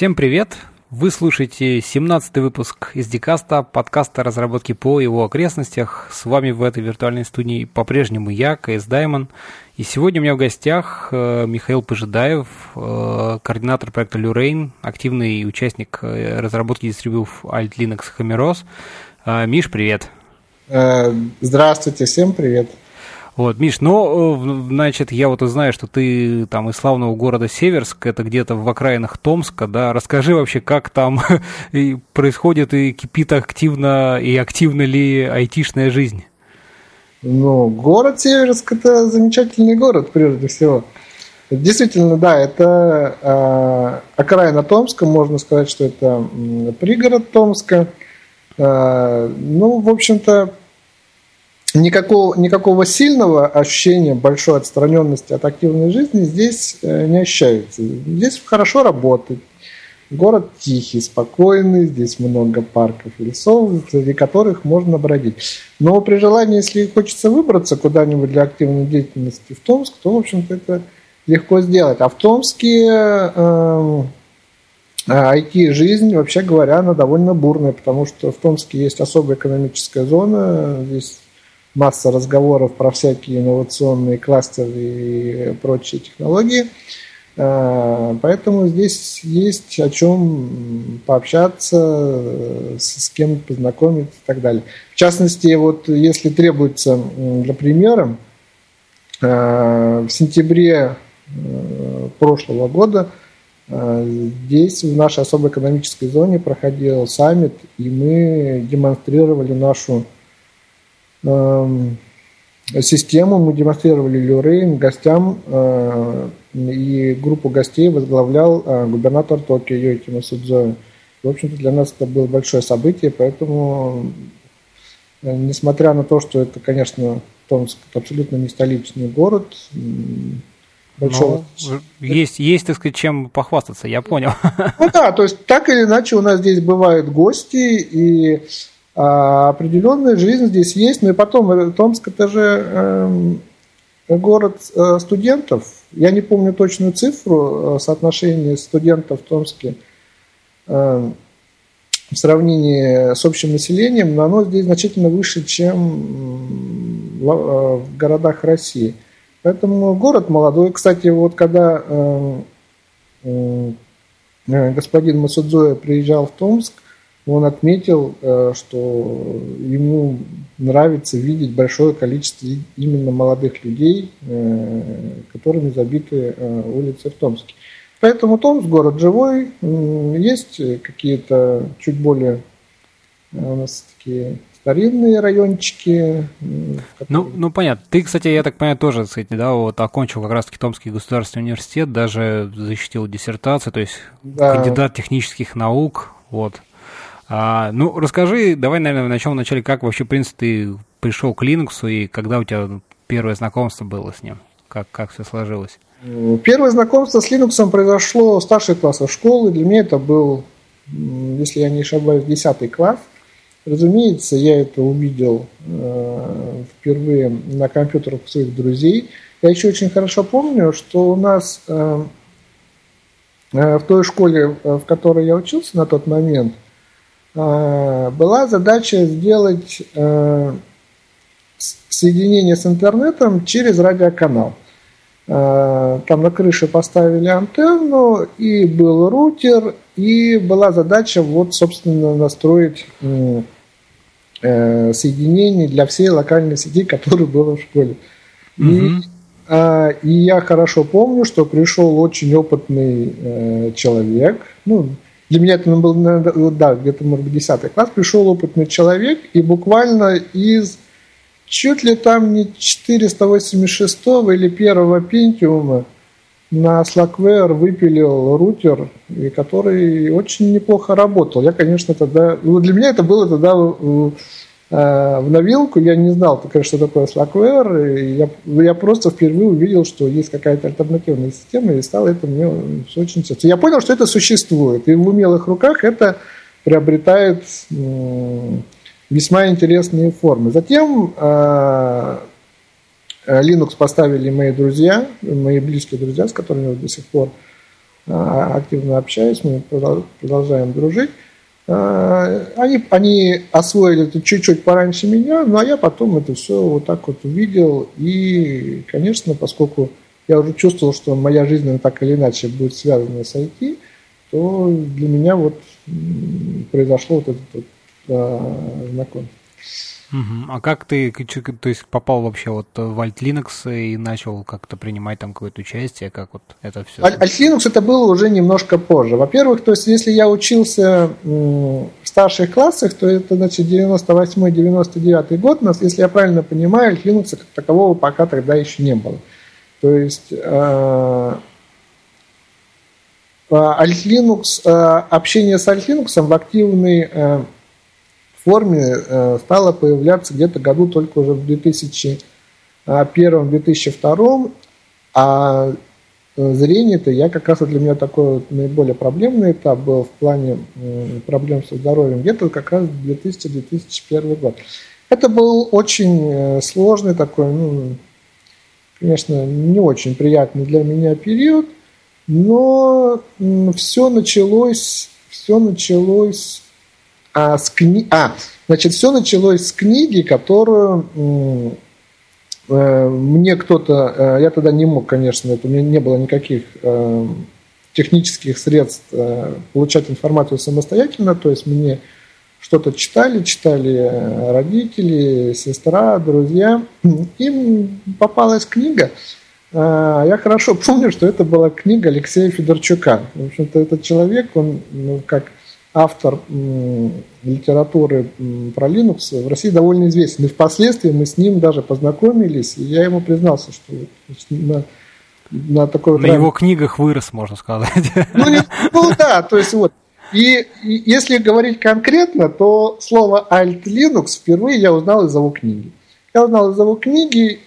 Всем привет! Вы слушаете 17-й выпуск SDCast, подкаста разработки ПО и его окрестностях. С вами в этой виртуальной студии по-прежнему я, КС Даймон. И сегодня у меня в гостях Михаил Пожедаев, координатор проекта LUWRAIN, активный участник разработки дистрибьюторов Alt-Linux HammerOS. Миш, привет! Здравствуйте, всем привет! Вот, Миш, значит, я вот узнаю, что ты там из славного города Северск, это где-то в окраинах Томска, да, расскажи вообще, как там происходит и кипит активно ли айтишная жизнь? Город Северск – это замечательный город, прежде всего. Действительно, да, это окраина Томска, можно сказать, что это пригород Томска. В общем-то, Никакого сильного ощущения большой отстраненности от активной жизни здесь не ощущается. Здесь хорошо работает. Город тихий, спокойный, здесь много парков и лесов, среди которых можно бродить. Но при желании, если хочется выбраться куда-нибудь для активной деятельности в Томск, то, в общем-то, это легко сделать. А в Томске IT-жизнь, вообще говоря, она довольно бурная, потому что в Томске есть особая экономическая зона, здесь масса разговоров про всякие инновационные кластеры и прочие технологии. Поэтому здесь есть о чем пообщаться, с кем познакомиться и так далее. В частности, вот если требуется для примера, в сентябре прошлого года здесь, в нашей особой экономической зоне, проходил саммит, и мы демонстрировали нашу систему, мы демонстрировали LUWRAIN гостям, и группу гостей возглавлял губернатор Токио Ёити Масудзоэ. В общем-то, для нас это было большое событие, поэтому, несмотря на то, что это, конечно, Томск абсолютно не столичный город, большого... Есть, так сказать, чем похвастаться, я понял. Да, то есть так или иначе у нас здесь бывают гости, и определенная жизнь здесь есть. Ну и потом, Томск – это же город студентов. Я не помню точную цифру соотношения студентов в Томске в сравнении с общим населением, но оно здесь значительно выше, чем в городах России. Поэтому город молодой. Кстати, вот когда господин Масудзоэ приезжал в Томск, он отметил, что ему нравится видеть большое количество именно молодых людей, которыми забиты улицы в Томске. Поэтому Томск – город живой, есть какие-то чуть более у нас такие старинные райончики. Понятно. Ты, кстати, я так понимаю, тоже, кстати, да, вот окончил как раз-таки Томский государственный университет, даже защитил диссертацию, то есть да, кандидат технических наук, вот. Расскажи, давай, наверное, в начале, как вообще, в принципе, ты пришел к Linux, и когда у тебя первое знакомство было с ним? Как все сложилось? Первое знакомство с Linux произошло в старших классах школы. Для меня это был, если я не ошибаюсь, 10 класс. Разумеется, я это увидел впервые на компьютерах своих друзей. Я еще очень хорошо помню, что у нас в той школе, в которой я учился на тот момент, была задача сделать соединение с интернетом через радиоканал. Там на крыше поставили антенну, и был рутер, и была задача, вот, собственно, настроить соединение для всей локальной сети, которая была в школе. Mm-hmm. И я хорошо помню, что пришел очень опытный человек, для меня это был, да, где-то, может быть, 10 класс. Пришел опытный человек, и буквально из чуть ли там не 486-го или 1-го пентиума на Slackware выпилил рутер, который очень неплохо работал. Я, конечно, тогда... Для меня это было тогда в новинку. Я не знал, конечно, что такое Slackware. Я просто впервые увидел, что есть какая-то альтернативная система, и стало это мне очень сердце. Я понял, что это существует, и в умелых руках это приобретает весьма интересные формы. Затем Linux поставили мои близкие друзья, с которыми я до сих пор активно общаюсь, мы продолжаем дружить. Они освоили это чуть-чуть пораньше меня, но я потом это все вот так вот увидел. И, конечно, поскольку я уже чувствовал, что моя жизнь так или иначе будет связана с IT, то для меня вот произошло вот это вот, знакомство. А как ты, то есть, попал вообще вот в Alt-Linux и начал как-то принимать там какое-то участие? Как вот это все? Alt-Linux это было уже немножко позже. Во-первых, то есть, если я учился в старших классах, то это, значит, 98-99 год. У нас, если я правильно понимаю, Alt-Linux как такового пока тогда еще не было. То есть, Alt-Linux, общение с Alt-Linux в активной форме стало появляться где-то году только уже в 2001-2002, а зрение-то я как раз для меня такой вот наиболее проблемный этап был в плане проблем со здоровьем, где-то как раз 2000-2001 год. Это был очень сложный такой, конечно, не очень приятный для меня период, но все началось с книги, которую мне кто-то... Я тогда не мог, конечно, у меня не было никаких технических средств получать информацию самостоятельно. То есть мне что-то читали родители, сестра, друзья. Им попалась книга. Я хорошо помню, что это была книга Алексея Федорчука. В общем-то, этот человек, он как... автор литературы про Linux в России довольно известен. И впоследствии мы с ним даже познакомились, и я ему признался, что на такой... На его книгах вырос, можно сказать. Да, то есть вот. И если говорить конкретно, то слово Alt-Linux впервые я узнал из его книги.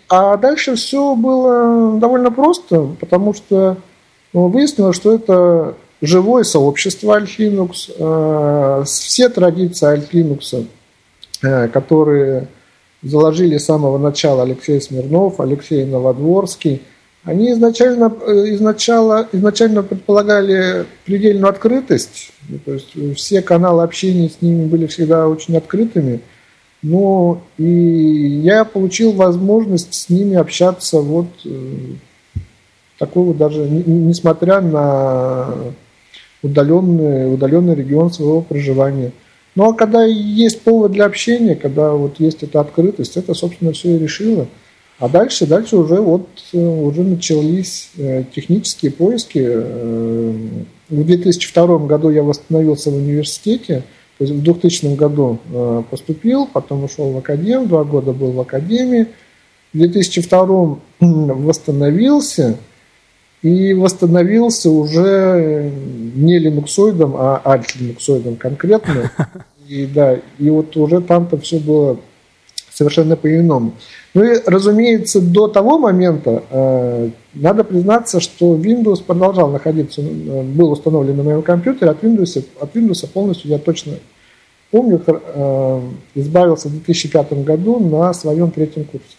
А дальше все было довольно просто, потому что выяснилось, что это... живое сообщество Alt-Linux, все традиции Alt-Linux, которые заложили с самого начала Алексей Смирнов, Алексей Новодворский, они изначально предполагали предельную открытость, то есть все каналы общения с ними были всегда очень открытыми, но и я получил возможность с ними общаться вот такой вот даже, несмотря на удаленный регион своего проживания. Ну, а когда есть повод для общения, когда вот есть эта открытость, это, собственно, все и решило. А дальше уже начались технические поиски. В 2002 году я восстановился в университете, то есть в 2000 году поступил, потом ушел в академ, 2 года был в академии. В 2002 восстановился, и восстановился уже не линуксоидом, а альт-линуксоидом конкретно. И, да, и вот уже там-то все было совершенно по-иному. Ну и, разумеется, до того момента, надо признаться, что Windows продолжал находиться, был установлен на моем компьютере. От Windows полностью я точно помню, избавился в 2005 году на своем 3-м курсе.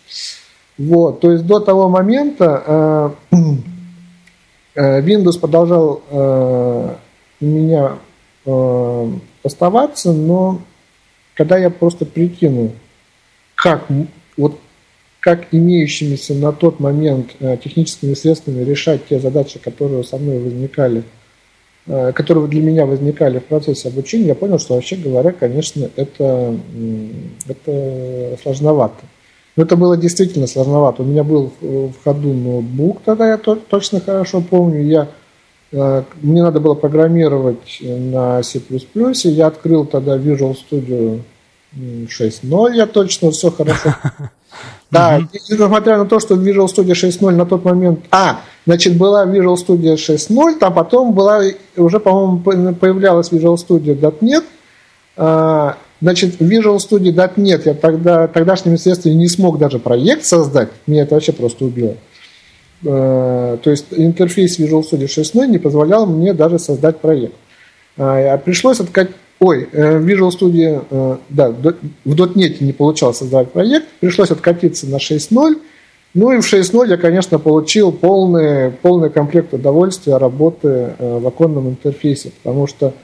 Вот, то есть до того момента... Windows продолжал у меня оставаться, но когда я просто прикинул, как имеющимися на тот момент техническими средствами решать те задачи, которые со мной возникали, которые для меня возникали в процессе обучения, я понял, что вообще говоря, конечно, это сложновато. Но это было действительно сложновато. У меня был в ходу ноутбук, тогда я точно хорошо помню. Мне надо было программировать на C++, и я открыл тогда Visual Studio 6.0, я точно все хорошо. Да, несмотря на то, что Visual Studio 6.0 на тот момент... значит, была Visual Studio 6.0, там потом была, уже, по-моему, появлялась Visual Studio .NET. Значит, в Visual Studio.NET я тогдашними средствами не смог даже проект создать. Меня это вообще просто убило. То есть интерфейс Visual Studio 6.0 не позволял мне даже создать проект. Пришлось откатить... Visual Studio... Да, в .NET не получалось создавать проект. Пришлось откатиться на 6.0 Ну и в 6.0 я, конечно, получил полный комплект удовольствия работы в оконном интерфейсе, потому что,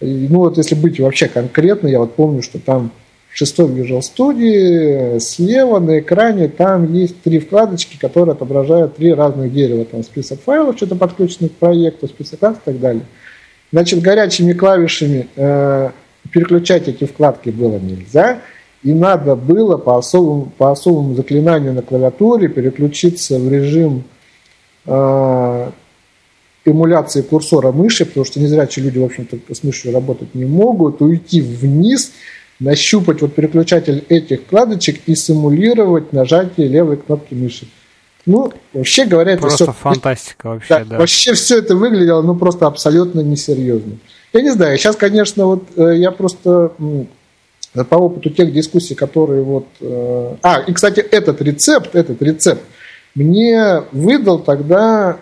ну вот если быть вообще конкретно, я вот помню, что там в 6.0 Visual Studio слева на экране там есть 3 вкладочки, которые отображают 3 разных дерева, там список файлов, что-то подключенных к проекту, список и так далее. Значит, горячими клавишами переключать эти вкладки было нельзя, и надо было по особому заклинанию на клавиатуре переключиться в режим эмуляции курсора мыши, потому что незрячие люди, в общем-то, с мышью работать не могут, уйти вниз, нащупать вот переключатель этих вкладочек и симулировать нажатие левой кнопки мыши. Ну, вообще говоря, это просто все... фантастика вообще, да. Вообще все это выглядело, ну, просто абсолютно несерьезно. Я не знаю, сейчас, конечно, вот я просто... по опыту тех дискуссий, которые вот... и, кстати, этот рецепт мне выдал тогда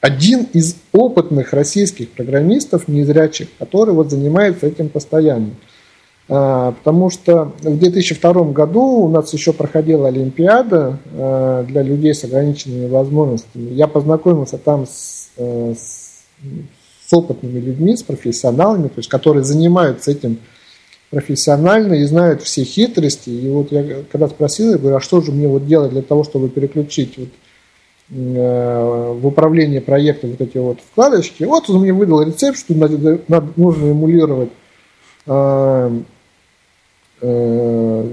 один из опытных российских программистов, незрячих, который вот занимается этим постоянно. Потому что в 2002 году у нас еще проходила Олимпиада для людей с ограниченными возможностями. Я познакомился там с опытными людьми, с профессионалами, то есть, которые занимаются этим профессионально и знают все хитрости. И вот я когда спросил, я говорю, а что же мне вот делать для того, чтобы переключить вот, в управлении проектом вот эти вот вкладочки. Вот он мне выдал рецепт, что нужно эмулировать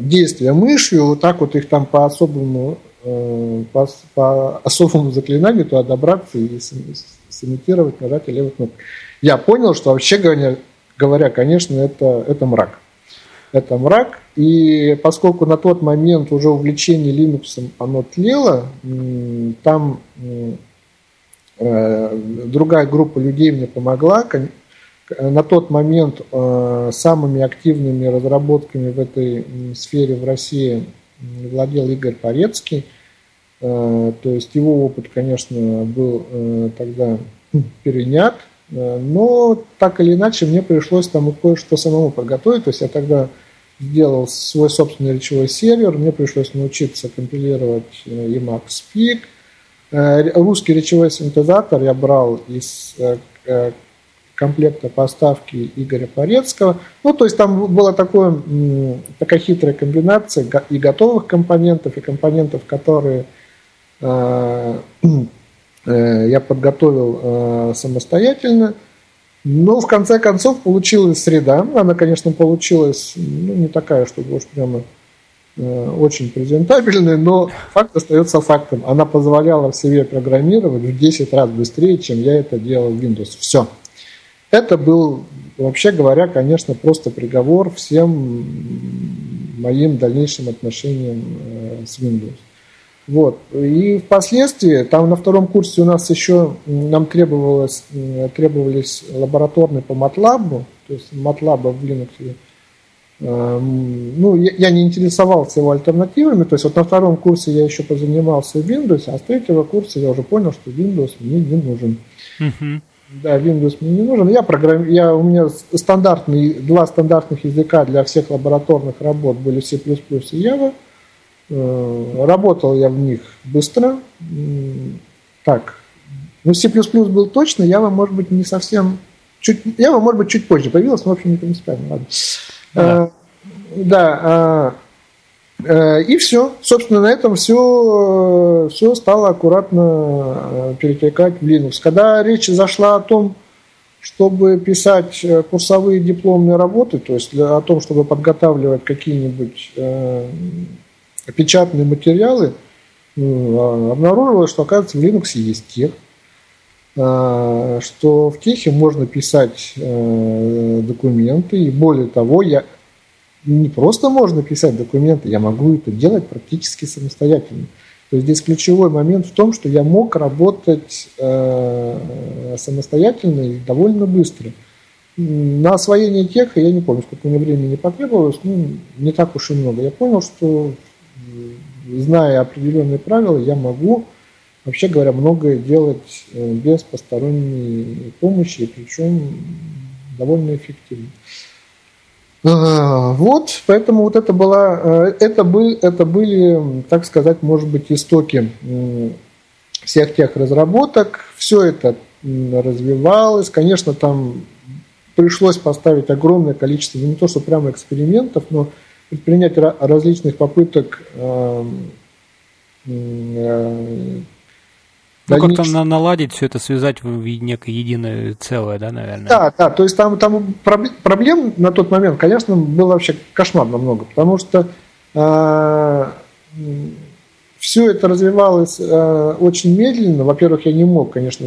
действия мышью, вот так вот их там по особому заклинанию туда добраться и сымитировать нажатие левой кнопки. Я понял, что вообще говоря, конечно, это мрак. Это мрак, и поскольку на тот момент уже увлечение Linux оно тлело, там другая группа людей мне помогла. На тот момент самыми активными разработками в этой сфере в России владел Игорь Порецкий, то есть его опыт, конечно, был тогда перенят. Но так или иначе мне пришлось там кое-что самому подготовить. То есть я тогда сделал свой собственный речевой сервер. Мне пришлось научиться компилировать Emacspeak. Русский речевой синтезатор я брал из комплекта поставки Игоря Порецкого. Ну, то есть там была такая хитрая комбинация и готовых компонентов, и компонентов, которые... я подготовил самостоятельно, но в конце концов получилась среда. Она, конечно, получилась не такая, чтобы уж прямо очень презентабельная, но факт остается фактом. Она позволяла в себе программировать в 10 раз быстрее, чем я это делал в Windows. Все. Это был, вообще говоря, конечно, просто приговор всем моим дальнейшим отношениям с Windows. Вот. И впоследствии, там на втором курсе у нас еще нам требовались лабораторные по MATLAB, то есть MATLAB в Linux. Ну, я не интересовался его альтернативами, то есть вот на втором курсе я еще позанимался Windows, а с третьего курса я уже понял, что Windows мне не нужен. Uh-huh. Да, Windows мне не нужен. У меня два стандартных языка для всех лабораторных работ были C++ и Java. Работал я в них быстро. Так. Ну, C++ был точно, Java, может быть, не совсем... Java, может быть, чуть позже появилась, но, в общем, не принципиально. Ладно. Да. И все. Собственно, на этом все стало аккуратно перетекать в Linux. Когда речь зашла о том, чтобы писать курсовые дипломные работы, то есть о том, чтобы подготавливать какие-нибудь... печатные материалы, обнаружилось, что, оказывается, в Linux есть тех, что в техе можно писать документы, и более того, не просто можно писать документы, я могу это делать практически самостоятельно. То есть здесь ключевой момент в том, что я мог работать самостоятельно и довольно быстро. На освоение теха, я не помню, сколько мне времени потребовалось, не так уж и много. Я понял, что зная определенные правила, я могу, вообще говоря, многое делать без посторонней помощи, причем довольно эффективно. Вот, поэтому вот это была, это были, так сказать, может быть, истоки всех тех разработок. Все это развивалось. Конечно, там пришлось поставить огромное количество, не то что прямо экспериментов, но предпринять различных попыток. Ну, как-то наладить все это, связать в некое единое целое, да, наверное? Да, то есть там проблем на тот момент, конечно, было вообще кошмарно много, потому что все это развивалось очень медленно. Во-первых, я не мог, конечно,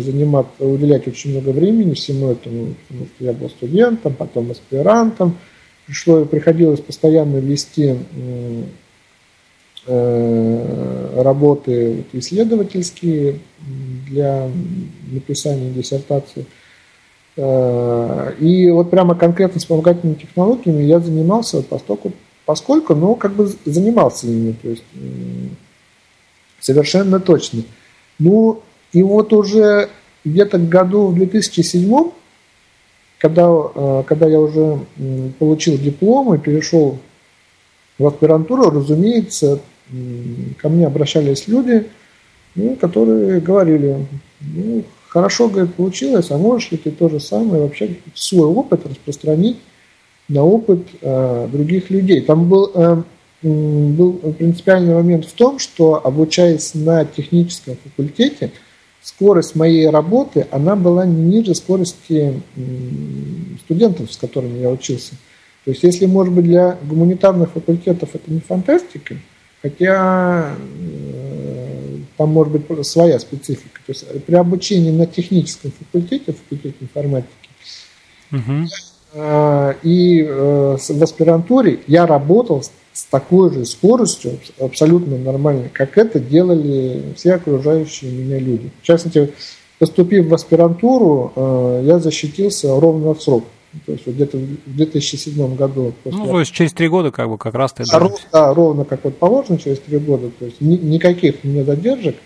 уделять очень много времени всему этому, потому что я был студентом, потом аспирантом, приходилось постоянно вести работы исследовательские для написания диссертации. И вот прямо конкретно вспомогательными технологиями я занимался поскольку, но как бы занимался ими, то есть совершенно точно. Ну и вот уже где-то году в 2007, когда я уже получил диплом и перешел в аспирантуру, разумеется, ко мне обращались люди, которые говорили: хорошо, говорит, получилось, а можешь ли ты то же самое вообще свой опыт распространить на опыт других людей. Там был принципиальный момент в том, что, обучаясь на техническом факультете, скорость моей работы, она была не ниже скорости студентов, с которыми я учился. То есть, если, может быть, для гуманитарных факультетов это не фантастика, хотя там может быть своя специфика. То есть при обучении на техническом факультете, факультете информатики, и в аспирантуре я работал с такой же скоростью, абсолютно нормально, как это делали все окружающие меня люди. В частности, поступив в аспирантуру, я защитился ровно в срок. То есть вот где-то в 2007 году. То есть через 3 года как раз ты... Да, ровно как вот положено, через 3 года. То есть никаких у меня задержек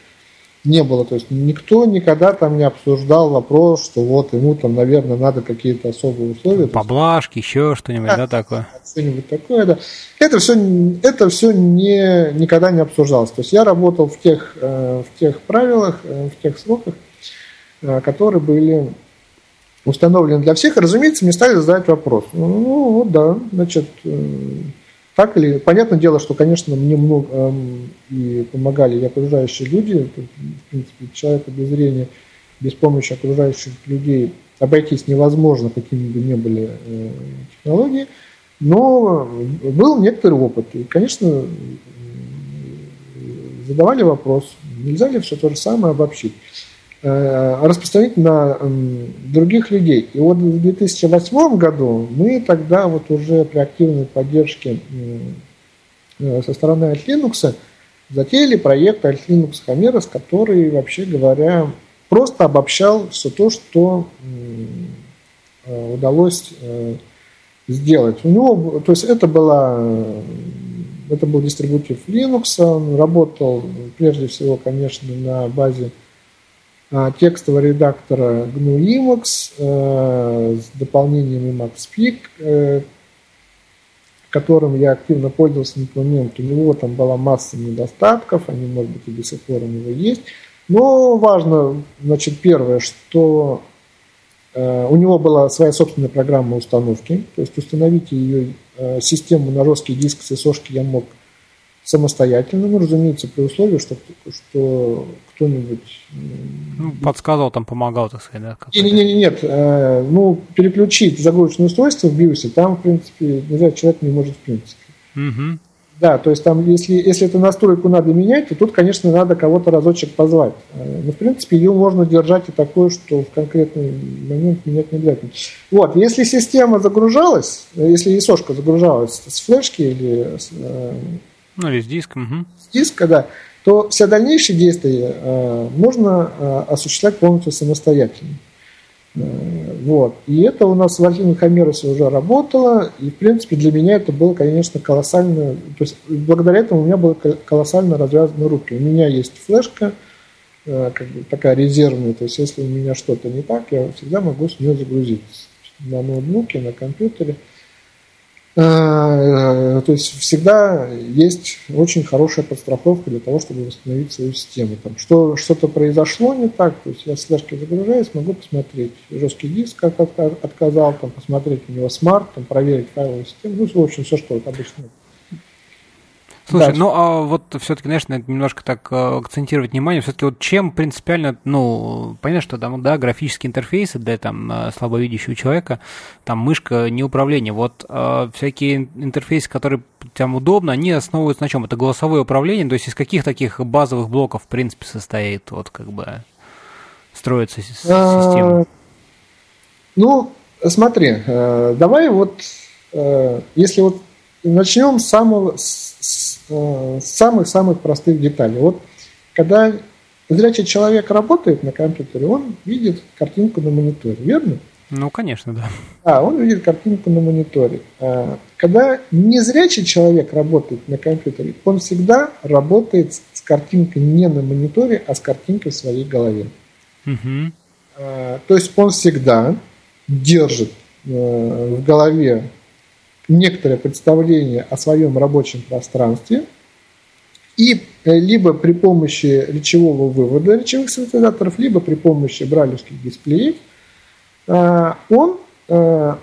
не было. То есть никто никогда там не обсуждал вопрос, что вот ему там, наверное, надо какие-то особые условия. Поблажки, еще что-нибудь, да, такое? Что-нибудь такое, да. Это все никогда не обсуждалось. То есть я работал в тех правилах, в тех сроках, которые были... установлен для всех. Разумеется, мне стали задать вопрос. Так или... Понятное дело, что, конечно, мне много и помогали и окружающие люди. В принципе, человека без зрения, без помощи окружающих людей обойтись невозможно, какими бы ни были технологии. Но был некоторый опыт. И, конечно, задавали вопрос, нельзя ли все то же самое обобщить, распространить на других людей. И вот в 2008 году мы тогда вот уже при активной поддержке со стороны Alt-Linux затеяли проект Alt-Linux HammerOS, который, вообще говоря, просто обобщал все то, что удалось сделать. У него, то есть это был дистрибутив Linux, он работал прежде всего, конечно, на базе текстового редактора GNU Emacs с дополнением Emacspeak, которым я активно пользовался на тот момент. У него там была масса недостатков, они, может быть, и до сих пор у него есть. Но важно, значит, первое, что у него была своя собственная программа установки, то есть установить ее систему на жесткий диск с SSD я мог самостоятельно, разумеется, при условии, что кто-нибудь... подсказал, там помогал, так сказать, да? Нет. Переключить загрузочное устройство в BIOS, там, в принципе, человек не может, в принципе. Угу. Да, то есть там, если эту настройку надо менять, то тут, конечно, надо кого-то разочек позвать. Но, в принципе, ее можно держать и такое, что в конкретный момент менять не обязательно. Вот, если система загружалась, если SSD загружалась с флешки или с... или с диском. С диска, да. То все дальнейшие действия можно осуществлять полностью самостоятельно. Вот. И это у нас в Alt-Linux HammerOS уже работало. И, в принципе, для меня это было, конечно, колоссально... То есть, благодаря этому у меня были колоссально развязаны руки. У меня есть флешка, такая резервная. То есть, если у меня что-то не так, я всегда могу с нее загрузиться. На ноутбуке, на компьютере. То есть всегда есть очень хорошая подстраховка для того, чтобы восстановить свою систему. Там, что-то произошло не так, то есть я с флешки загружаюсь, могу посмотреть жесткий диск, как отказал, там, посмотреть у него смарт, там, проверить файловую систему, ну, в общем, все, что вот обычно. Слушай, да. Ну а вот все-таки, знаешь, надо немножко так акцентировать внимание, все-таки вот чем принципиально, ну, понятно, что там, да, графические интерфейсы для там слабовидящего человека, там мышка, не управление, вот всякие интерфейсы, которые там удобно, они основываются на чем? Это голосовое управление, то есть из каких таких базовых блоков, в принципе, состоит, вот как бы строится система? Ну, смотри, давай вот, если вот начнем с самых простых деталей. Вот когда зрячий человек работает на компьютере, он видит картинку на мониторе, верно? Ну, конечно, да. А, он видит картинку на мониторе. Когда незрячий человек работает на компьютере, он всегда работает с картинкой не на мониторе, а с картинкой в своей голове. Угу. То есть он всегда держит в голове некоторое представление о своем рабочем пространстве и либо при помощи речевого вывода речевых синтезаторов, либо при помощи брайлевских дисплеев он, так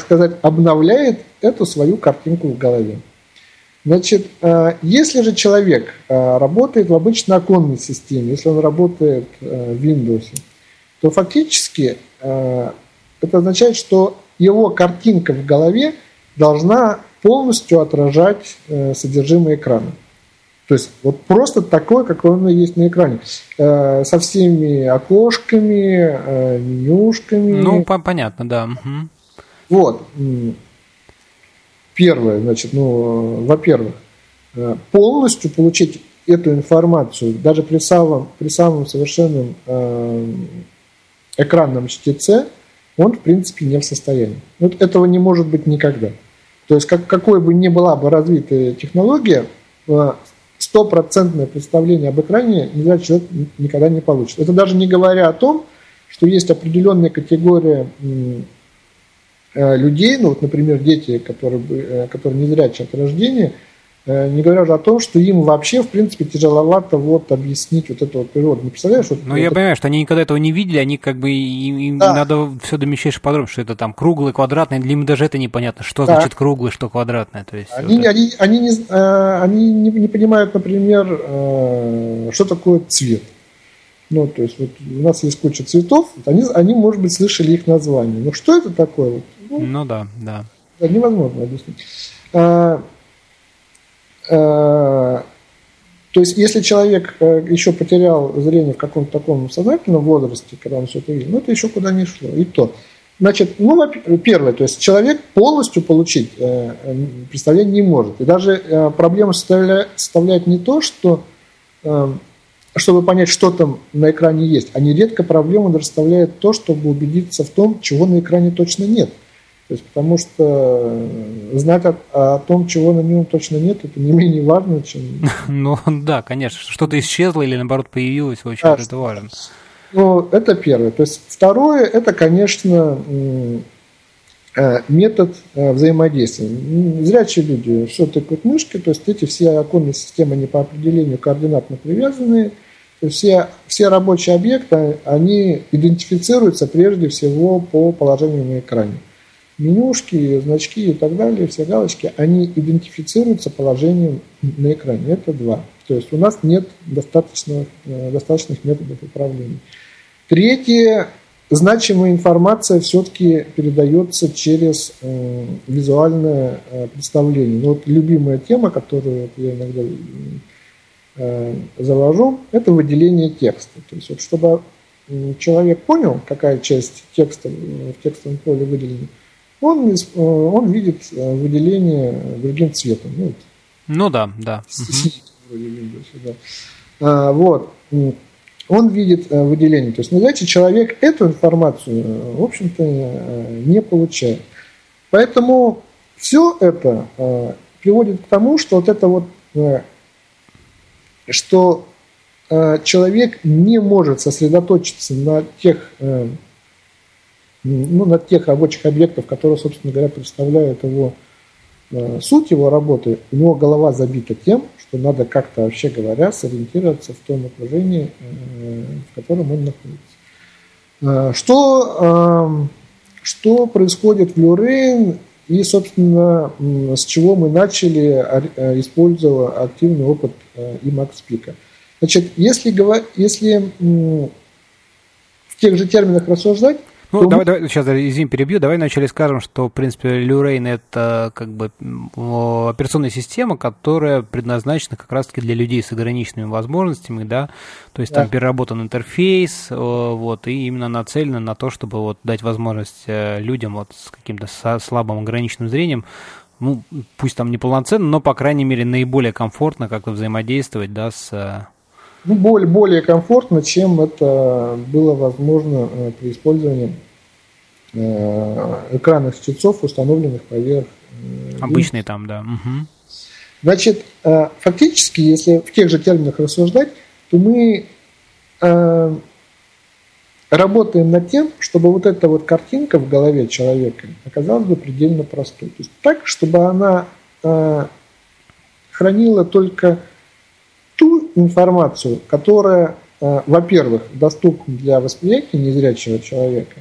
сказать, обновляет эту свою картинку в голове. Значит, если же человек работает в обычной оконной системе, если он работает в Windows, то фактически это означает, что его картинка в голове должна полностью отражать содержимое экрана. То есть вот просто такое, какое оно есть на экране. Со всеми окошками, менюшками. Ну, понятно, да. Вот. Первое, значит, ну, во-первых, полностью получить эту информацию даже при самом совершенном экранном чтеце он, в принципе, не в состоянии. Вот этого не может быть никогда. То есть, какой бы ни была бы развитая технология, стопроцентное представление об экране незрячий человек никогда не получит. Это даже не говоря о том, что есть определенная категория людей, ну вот, например, дети, которые незрячи от рождения, не говоря уже о том, что им вообще, в принципе, тяжеловато вот объяснить вот эту вот природу. Не представляешь? Вот, ну, вот я понимаю, что они никогда этого не видели, они как бы, им да. Надо все до мельчайших подробностей, что это там круглый, квадратный, для них даже это непонятно, что да. Значит круглый, что квадратное. То есть, они не понимают, например, что такое цвет. Ну, то есть, вот у нас есть куча цветов, они, может быть, слышали их название. Но что это такое? Ну да, да. Невозможно объяснить. То есть, если человек еще потерял зрение в каком-то таком сознательном возрасте, когда он все это видел, ну, это еще куда не шло. И то. Значит, ну, первое, то есть человек полностью получить представление не может. И даже проблема составляет не то, что чтобы понять, что там на экране есть, а нередко проблему доставляет то, чтобы убедиться в том, чего на экране точно нет. То есть, потому что знать о том, чего на нем точно нет, это не менее важно, чем... Ну, да, конечно. Что-то исчезло или, наоборот, появилось, в общем-то, это важно. Ну, это первое. То есть, второе, это, конечно, метод взаимодействия. Зрячие люди все тыкают мышкой, то есть, эти все оконные системы, они по определению координатно привязаны. Все рабочие объекты, они идентифицируются прежде всего по положению на экране. Менюшки, значки и так далее, все галочки, они идентифицируются положением на экране. Это два. То есть у нас нет достаточных методов управления. Третье, значимая информация все-таки передается через визуальное представление. Но вот любимая тема, которую я иногда завожу, это выделение текста. То есть вот чтобы человек понял, какая часть текста в текстовом поле выделена, он видит выделение другим цветом. Ну, ну да, да. Вот. Он видит выделение. То есть, незрячий человек эту информацию, в общем-то, не получает. Поэтому все это приводит к тому, что вот это вот, что человек не может сосредоточиться на тех над тех рабочих объектов, которые, собственно говоря, представляют его, суть его работы. У него голова забита тем, что надо как-то, вообще говоря, сориентироваться в том окружении, в котором он находится. Что происходит в LUWRAIN и, собственно, с чего мы начали, используя активный опыт Emacspeak. Значит, если в тех же терминах рассуждать, давай, сейчас, извини, перебью. Давай вначале скажем, что, в принципе, LUWRAIN — это как бы операционная система, которая предназначена как раз-таки для людей с ограниченными возможностями, да, то есть там переработан интерфейс, вот, и именно нацелена на то, чтобы вот дать возможность людям вот с каким-то слабым ограниченным зрением, ну, пусть там неполноценно, но, по крайней мере, наиболее комфортно как-то взаимодействовать, да, с... Ну, более комфортно, чем это было возможно при использовании экранных чтецов, установленных поверх... Обычные там, да. Угу. Значит, фактически, если в тех же терминах рассуждать, то мы работаем над тем, чтобы вот эта вот картинка в голове человека оказалась бы предельно простой. То есть так, чтобы она хранила только... ту информацию, которая, во-первых, доступна для восприятия незрячего человека,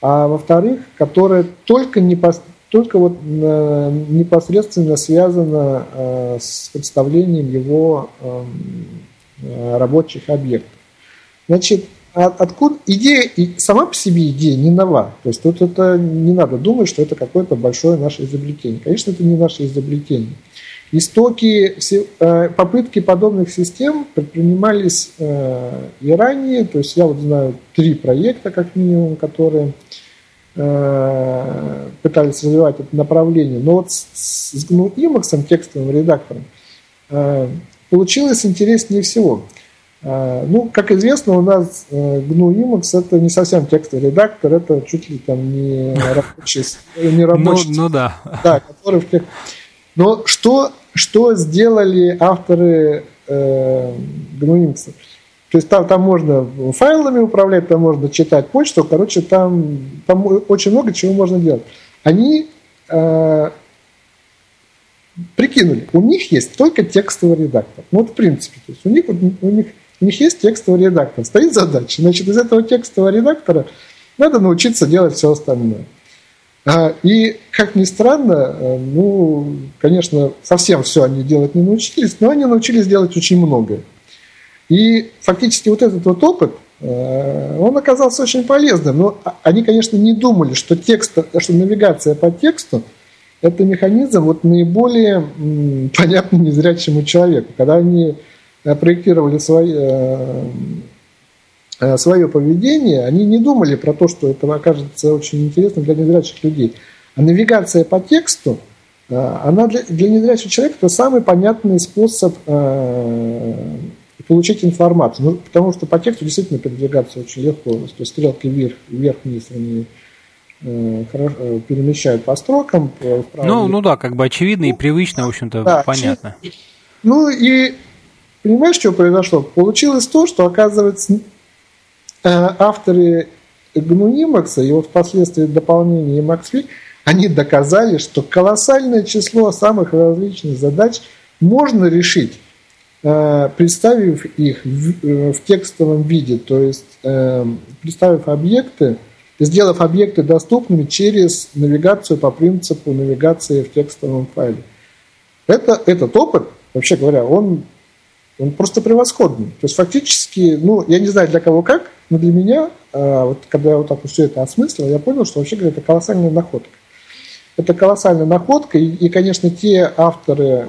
а во-вторых, которая только непосредственно связана с представлением его рабочих объектов. Значит, откуда идея, сама по себе идея не нова. То есть тут это не надо думать, что это какое-то большое наше изобретение. Конечно, это не наше изобретение. Истоки, попытки подобных систем предпринимались и ранее. То есть я вот знаю 3 проекта, как минимум, которые пытались развивать это направление. Но вот с GNU Emacs, текстовым редактором, получилось интереснее всего. Ну, как известно, у нас GNU Emacs — это не совсем текстовый редактор, это чуть ли там не рабочий. Ну да. Да, который в тех... Но что сделали авторы GNU Emacs? То есть там можно файлами управлять, там можно читать почту, короче, там очень много чего можно делать. Они прикинули, у них есть только текстовый редактор. Ну, вот в принципе, то есть у них есть текстовый редактор, стоит задача. Значит, из этого текстового редактора надо научиться делать все остальное. И, как ни странно, ну, конечно, совсем все они делать не научились, но они научились делать очень многое. И фактически вот этот вот опыт, он оказался очень полезным. Но они, конечно, не думали, что навигация по тексту — это механизм вот наиболее понятный незрячему человеку. Когда они проектировали свое поведение, они не думали про то, что это окажется очень интересным для незрячих людей. А навигация по тексту, она для незрячего человека — это самый понятный способ получить информацию. Ну, потому что по тексту действительно передвигаться очень легко. То есть стрелки вверх-вниз, они перемещают по строкам. Ну да, как бы очевидно и привычно, в общем-то, да, понятно. Ну и понимаешь, что произошло? Получилось то, что, оказывается, авторы GNU Emacs и вот впоследствии дополнения Emacspeak, они доказали, что колоссальное число самых различных задач можно решить, представив их в текстовом виде, то есть представив объекты, сделав объекты доступными через навигацию по принципу навигации в текстовом файле. Этот опыт, вообще говоря, он просто превосходный. То есть фактически, ну, я не знаю для кого как, но для меня, вот когда я вот так все это осмыслил, я понял, что вообще, говоря, это колоссальная находка. Это колоссальная находка, и конечно, те авторы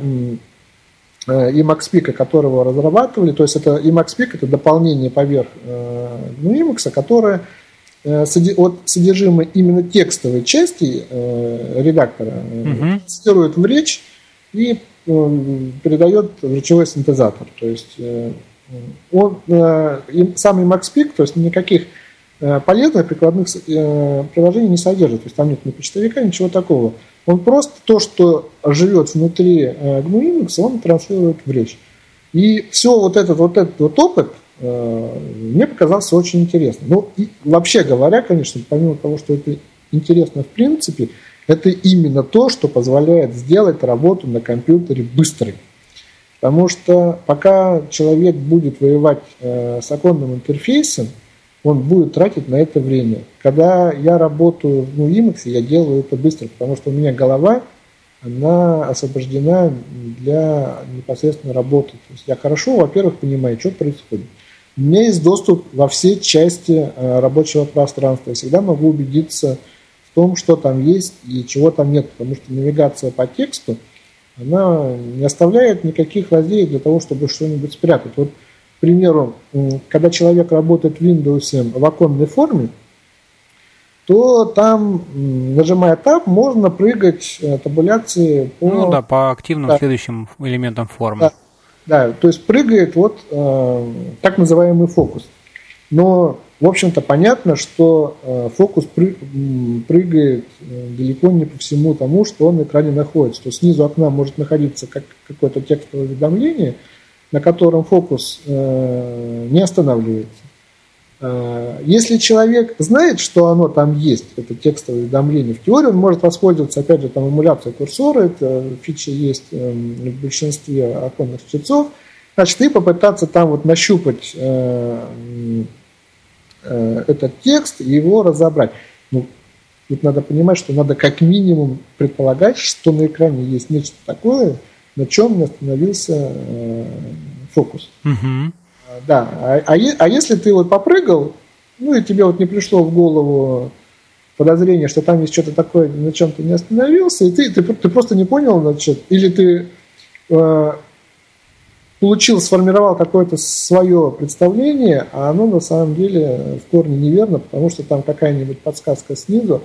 Emacspeak, которого разрабатывали, то есть это Emacspeak, это дополнение поверх Emacs, которое от содержимое именно текстовой части редактора транслирует в речь и передает в речевой синтезатор. То есть сам Emacspeak, то есть никаких полезных прикладных приложений не содержит. То есть там нет ни почтовика, ничего такого. Он просто то, что живет внутри GNU Emacs, он транслирует в речь. И все вот этот опыт, мне показался очень интересным. Ну, и вообще говоря, конечно, помимо того, что это интересно в принципе, это именно то, что позволяет сделать работу на компьютере быстрой. Потому что пока человек будет воевать с оконным интерфейсом, он будет тратить на это время. Когда я работаю в GNU Emacs, я делаю это быстро, потому что у меня голова, она освобождена для непосредственной работы. То есть я хорошо, во-первых, понимаю, что происходит. У меня есть доступ во все части рабочего пространства. Я всегда могу убедиться в том, что там есть и чего там нет, потому что навигация по тексту, она не оставляет никаких лазей для того, чтобы что-нибудь спрятать. Вот, к примеру, когда человек работает в Windows в оконной форме, то там, нажимая Tab, можно прыгать табуляции по... Ну да, по активным следующим элементам формы. Да, да, то есть прыгает вот так называемый фокус. Но, в общем-то, понятно, что фокус прыгает далеко не по всему тому, что он на экране находится. То есть снизу окна может находиться как какое-то текстовое уведомление, на котором фокус не останавливается. Если человек знает, что оно там есть, это текстовое уведомление, в теории он может воспользоваться, опять же, там эмуляцией курсора, это фича есть в большинстве оконных чтецов, значит, и попытаться там вот нащупать этот текст и его разобрать. Ну, тут надо понимать, что надо как минимум предполагать, что на экране есть нечто такое, на чем остановился фокус. Угу. Да, а если ты вот попрыгал, ну и тебе вот не пришло в голову подозрение, что там есть что-то такое, на чем ты не остановился, и ты просто не понял, значит, или ты сформировал какое-то свое представление, а оно на самом деле в корне неверно, потому что там какая-нибудь подсказка снизу,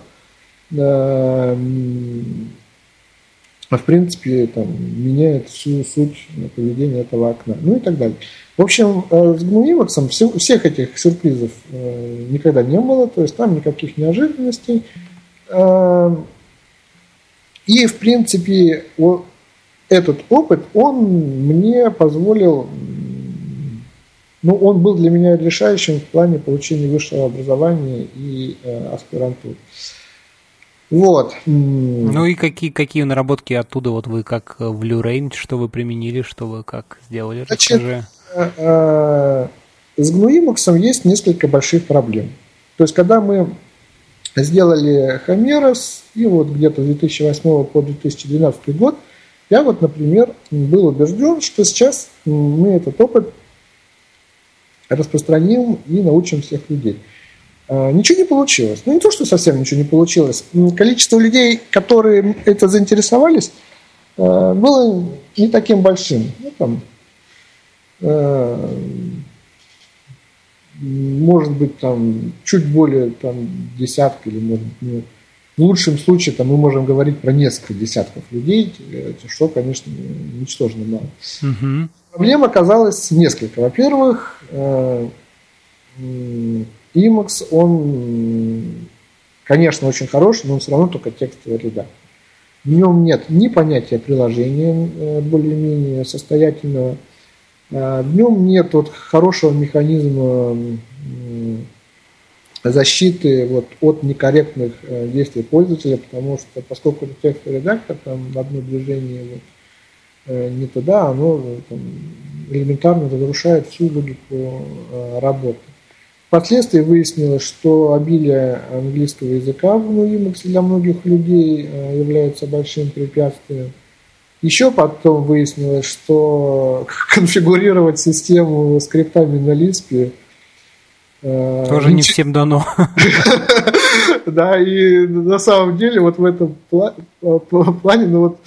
в принципе, там, меняет всю суть поведения этого окна, ну и так далее. В общем, с GNU Emacs всех этих сюрпризов никогда не было, то есть там никаких неожиданностей. И, в принципе, этот опыт, он мне позволил, ну, он был для меня решающим в плане получения высшего образования и аспирантуры. Вот. Ну и какие наработки оттуда, вот вы как в LUWRAIN, что вы применили, что вы как сделали? Значит, с GNU Emacs есть несколько больших проблем. То есть, когда мы сделали HammerOS, и вот где-то с 2008 по 2012 год, я вот, например, был убежден, что сейчас мы этот опыт распространим и научим всех людей. Ничего не получилось. Ну, не то, что совсем ничего не получилось. Количество людей, которые это заинтересовались, было не таким большим. Ну, там, может быть, там, чуть более там, десятка или, может быть, нет. В лучшем случае там, мы можем говорить про несколько десятков людей, что, конечно, ничтожно мало. Угу. Проблем оказалось несколько. Во-первых, Emacs, он, конечно, очень хороший, но он все равно только текстовый редактор. В нем нет ни понятия приложения более-менее состоятельного, в нем нет вот хорошего механизма защиты вот от некорректных действий пользователя, потому что, поскольку это текстовый редактор, там одно движение вот не туда, оно там элементарно разрушает всю логику работы. Впоследствии выяснилось, что обилие английского языка в GNU Emacs для многих людей является большим препятствием. Еще потом выяснилось, что конфигурировать систему скриптами на Lisp тоже не всем дано. Да, и на самом деле вот в этом плане, ну вот,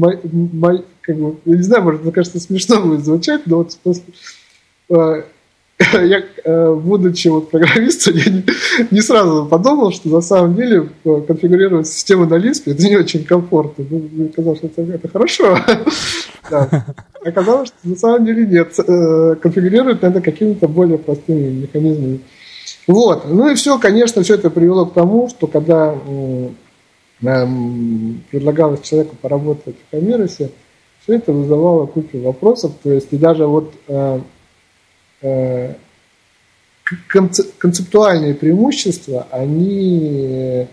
как бы, я не знаю, может, мне кажется, смешно будет звучать, но вот после... Я, будучи вот программистом, я не сразу подумал, что на самом деле конфигурировать систему на Lisp это не очень комфортно. Мне казалось, что это хорошо. Да. Оказалось, что на самом деле нет. Конфигурировать надо какими-то более простыми механизмами. Вот. Ну и все, конечно, все это привело к тому, что когда предлагалось человеку поработать в HammerOS, все это вызывало кучу вопросов. То есть и даже вот концептуальные преимущества, они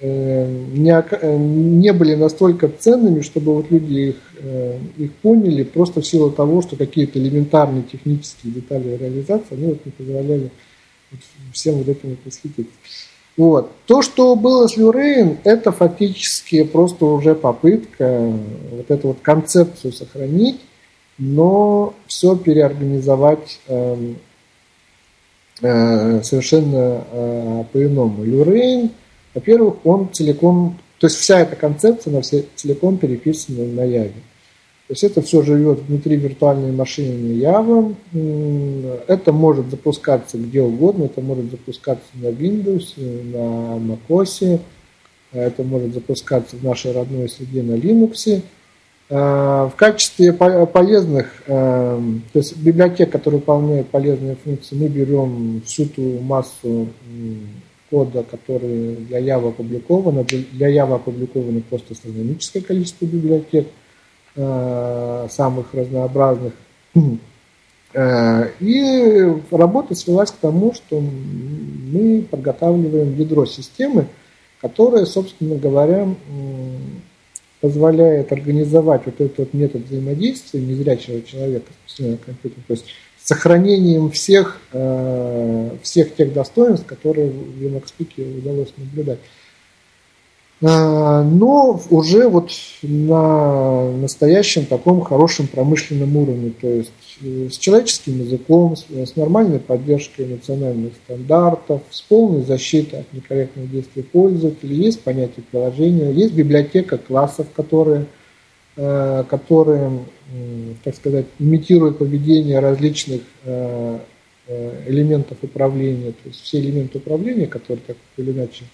не были настолько ценными, чтобы вот люди их поняли просто в силу того, что какие-то элементарные технические детали реализации, они вот не позволяли всем вот этим восхититься. Вот. То, что было с LUWRAIN, это фактически просто уже попытка вот эту вот концепцию сохранить, но все переорганизовать совершенно по-иному. LUWRAIN, во-первых, он целиком, то есть вся эта концепция, она все целиком переписана на Яве. То есть это все живет внутри виртуальной машины Java. Это может запускаться где угодно. Это может запускаться на Windows, на macOS. Это может запускаться в нашей родной среде на Linux. В качестве полезных, то есть библиотек, которые выполняют полезные функции, мы берем всю ту массу кода, который для Java опубликован. Для Java опубликовано просто астрономическое количество библиотек, самых разнообразных. И работа свелась к тому, что мы подготавливаем ядро системы, которое, собственно говоря, позволяет организовать вот этот вот метод взаимодействия незрячего человека с компьютером, то есть с сохранением всех тех достоинств, которые в Emacspeak удалось наблюдать. Но уже вот на настоящем таком хорошем промышленном уровне, то есть с человеческим языком, с нормальной поддержкой национальных стандартов, с полной защитой от некорректных действий пользователей, есть понятие приложения, есть библиотека классов, которые, так сказать, имитируют поведение различных элементов управления, то есть все элементы управления, которые так или иначе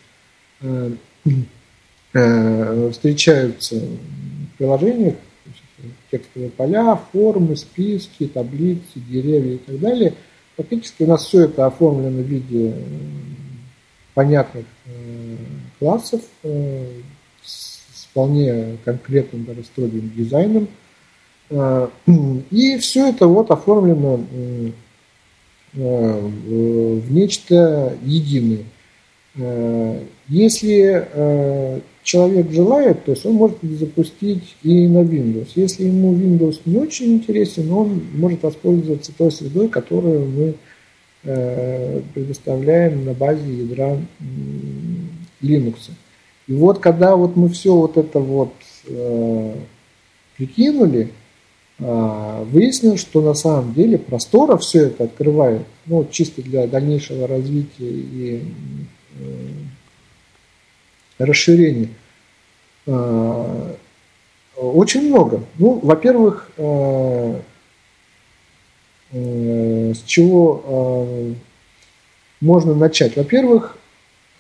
встречаются в приложениях, текстовые поля, формы, списки, таблицы, деревья и так далее. Фактически у нас все это оформлено в виде понятных классов с вполне конкретным, даже строгим дизайном. И все это вот оформлено в нечто единое. Если человек желает, то есть он может запустить и на Windows. Если ему Windows не очень интересен, он может воспользоваться той средой, которую мы предоставляем на базе ядра Linux. И вот когда вот мы все вот это вот прикинули, выяснилось, что на самом деле простора все это открывает, ну, чисто для дальнейшего развития и расширений очень много. Ну, во-первых, с чего можно начать? Во-первых,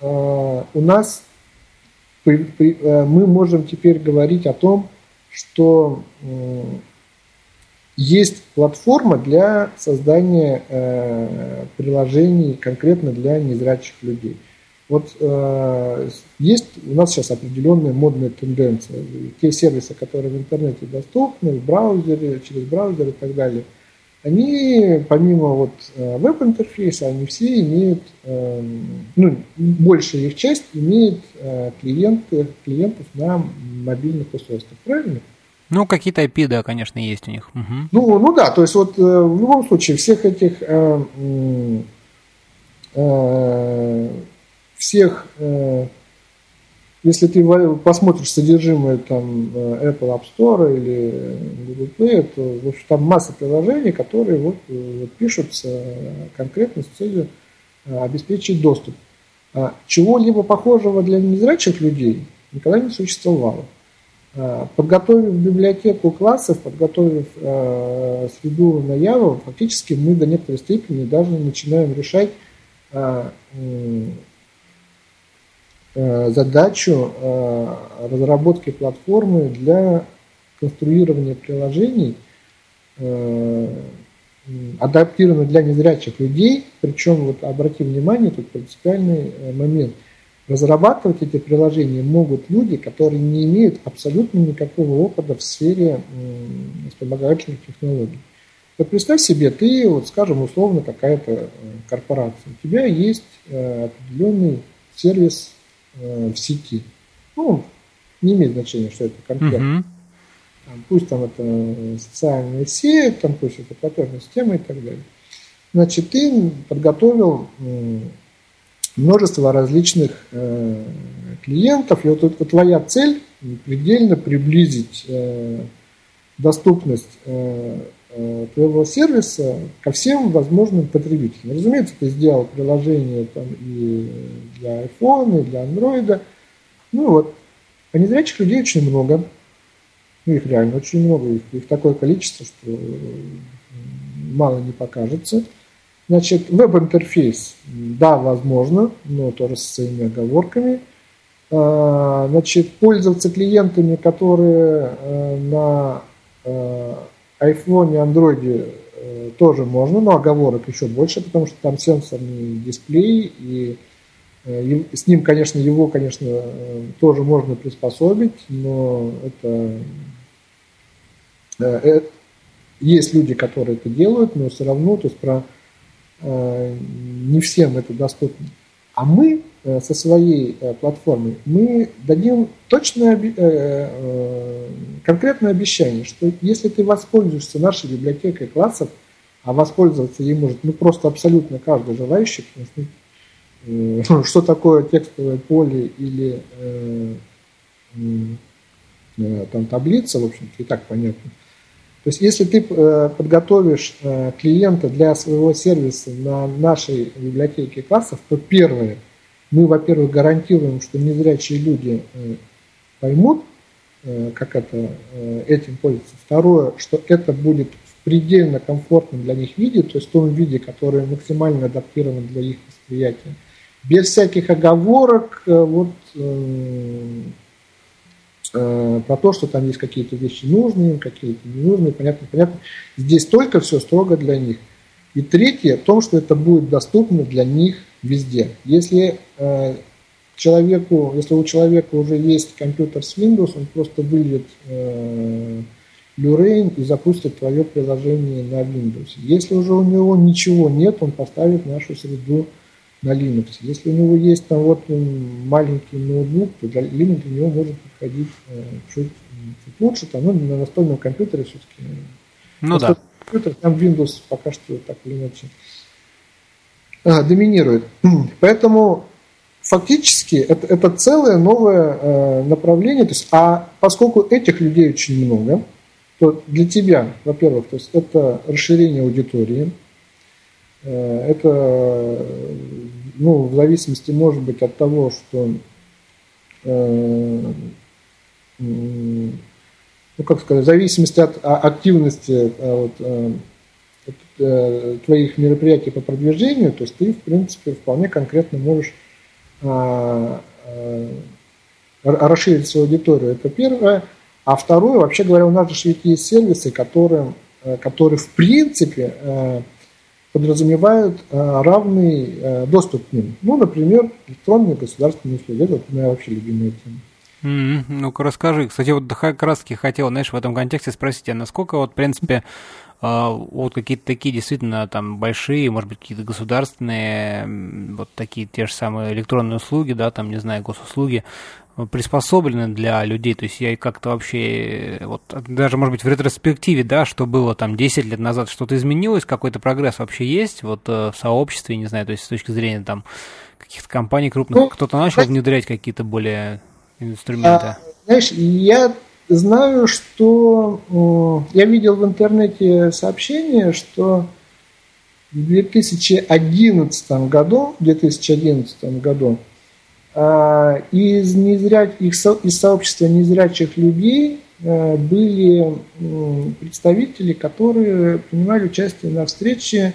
у нас мы можем теперь говорить о том, что есть платформа для создания приложений конкретно для незрячих людей. Вот есть у нас сейчас определенная модная тенденция. Те сервисы, которые в интернете доступны, в браузере, через браузер и так далее, они помимо вот веб-интерфейса, они все имеют, ну, большая их часть имеет клиентов на мобильных устройствах, правильно? Ну, какие-то IP, да, конечно, есть у них. Угу. Ну да, то есть вот в любом случае всех этих... всех, если ты посмотришь содержимое там Apple App Store или Google Play, то в общем, там масса приложений, которые вот пишутся конкретно с целью обеспечить доступ. Чего-либо похожего для незрячих людей никогда не существовало. Подготовив библиотеку классов, подготовив среду на Java, фактически мы до некоторой степени даже начинаем решать задачу разработки платформы для конструирования приложений, адаптированных для незрячих людей. Причем, вот обрати внимание, тут принципиальный момент. Разрабатывать эти приложения могут люди, которые не имеют абсолютно никакого опыта в сфере вспомогательных технологий. Вот представь себе, ты, вот, скажем, условно какая-то корпорация, у тебя есть определенный сервис в сети. Ну, не имеет значения, что это конкретно. Пусть там это социальная сеть, там, пусть это платежная система и так далее. Значит, ты подготовил множество различных клиентов, и вот твоя цель предельно приблизить доступность твоего сервиса ко всем возможным потребителям. Разумеется, ты сделал приложение там, и для iPhone, и для Android. Ну вот, а незрячих людей очень много. Ну, их реально очень много, их такое количество, что мало не покажется. Значит, веб-интерфейс, да, возможно, но тоже со своими оговорками. Значит, пользоваться клиентами, которые на iPhone и Android тоже можно, но оговорок еще больше, потому что там сенсорный дисплей, и с ним, конечно, его, конечно, тоже можно приспособить, но это есть люди, которые это делают, но все равно, то есть не всем это доступно. А мы со своей платформой мы дадим точное конкретное обещание, что если ты воспользуешься нашей библиотекой классов, а воспользоваться ей может просто абсолютно каждый желающий, потому что, что такое текстовое поле или там таблица, в общем-то, и так понятно. То есть, если ты подготовишь клиента для своего сервиса на нашей библиотеке классов, то первое, мы, во-первых, гарантируем, что незрячие люди поймут, как этим пользоваться. Второе, что это будет в предельно комфортном для них виде, то есть в том виде, который максимально адаптирован для их восприятия. Без всяких оговорок, про то, что там есть какие-то вещи нужные, какие-то ненужные, понятно. Здесь только все строго для них. И третье, в том, что это будет доступно для них везде. Если если у человека уже есть компьютер с Windows, он просто выльет LUWRAIN и запустит твое приложение на Windows. Если уже у него ничего нет, он поставит нашу среду на Linux. Если у него есть там маленький ноутбук, то для Linux у него может подходить чуть лучше, там, на настольном компьютере все-таки. Ну да. Компьютер, там Windows пока что так или иначе доминирует. Поэтому фактически это целое новое направление. То есть, а поскольку этих людей очень много, то для тебя, во-первых, то есть это расширение аудитории. Это, в зависимости, может быть, от того, что, в зависимости от активности твоих мероприятий по продвижению, то есть ты, в принципе, вполне конкретно можешь расширить свою аудиторию. Это первое. А второе, вообще говоря, у нас же ведь есть сервисы, которые в принципе, подразумевают равный доступ к ним. Ну, например, электронные государственные услуги. Это моя вообще любимая тема. Ну-ка расскажи. Кстати, как раз таки хотел, в этом контексте спросить, а насколько, в принципе, какие-то такие действительно там большие, может быть, какие-то государственные, такие те же самые электронные услуги, да, там, не знаю, госуслуги, приспособлены для людей, то есть я как-то вообще, даже, может быть, в ретроспективе, да, что было там 10 лет назад, что-то изменилось, какой-то прогресс вообще есть, в сообществе, не знаю, то есть с точки зрения там каких-то компаний крупных, кто-то начал внедрять какие-то более инструменты. Знаешь, я знаю, что я видел в интернете сообщение, что в 2011 году из сообщества незрячих людей были представители, которые принимали участие на встрече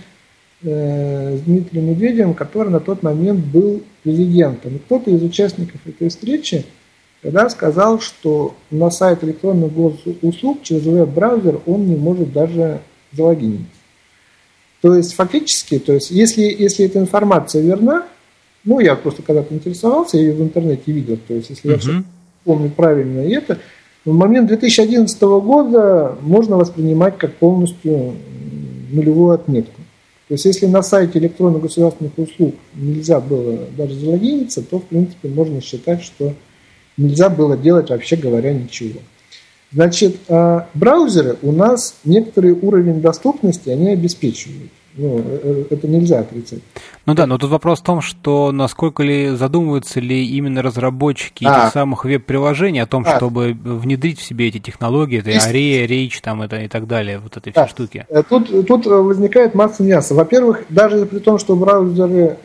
с Дмитрием Медведевым, который на тот момент был президентом. И кто-то из участников этой встречи тогда сказал, что на сайт электронных госуслуг через веб-браузер он не может даже залогиниться. То есть фактически, если эта информация верна, я просто когда-то интересовался, я ее в интернете видел, то есть если я все помню правильно в момент 2011 года можно воспринимать как полностью нулевую отметку. То есть, если на сайте электронных государственных услуг нельзя было даже залогиниться, то, в принципе, можно считать, что нельзя было делать, вообще говоря, ничего. Значит, браузеры у нас некоторый уровень доступности они обеспечивают. Ну, это нельзя отрицать. Ну да, но тут вопрос в том, что насколько ли задумываются ли именно разработчики этих самых веб-приложений о том, чтобы внедрить в себе эти технологии, это ARIA, REACH там, это, и так далее, вот этой всей штуки. Тут возникает масса нюансов. Во-первых, даже при том, что браузеры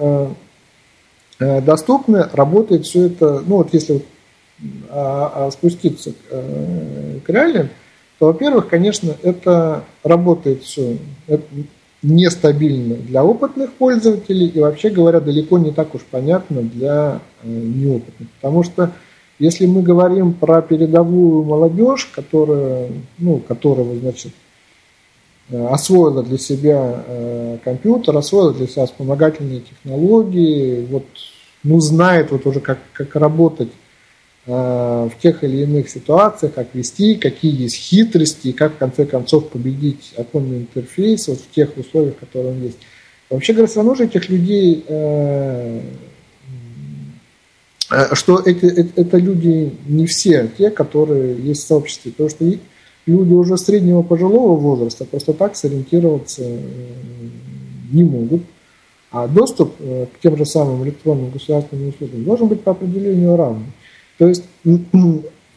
доступны, работает все это, ну вот если вот спуститься к реалиям, то, во-первых, конечно, это работает все нестабильно для опытных пользователей и, вообще говоря, далеко не так уж понятно для неопытных. Потому что, если мы говорим про передовую молодежь, которая, значит, освоила для себя компьютер, освоила для себя вспомогательные технологии, знает уже, как работать в тех или иных ситуациях, как вести, какие есть хитрости, и как в конце концов победить оконный интерфейс в тех условиях, которые он есть. Вообще говоря, все равно же этих людей, что это люди не все те, которые есть в сообществе, потому что люди уже среднего пожилого возраста просто так сориентироваться не могут. А доступ к тем же самым электронным государственным услугам должен быть по определению равным. То есть,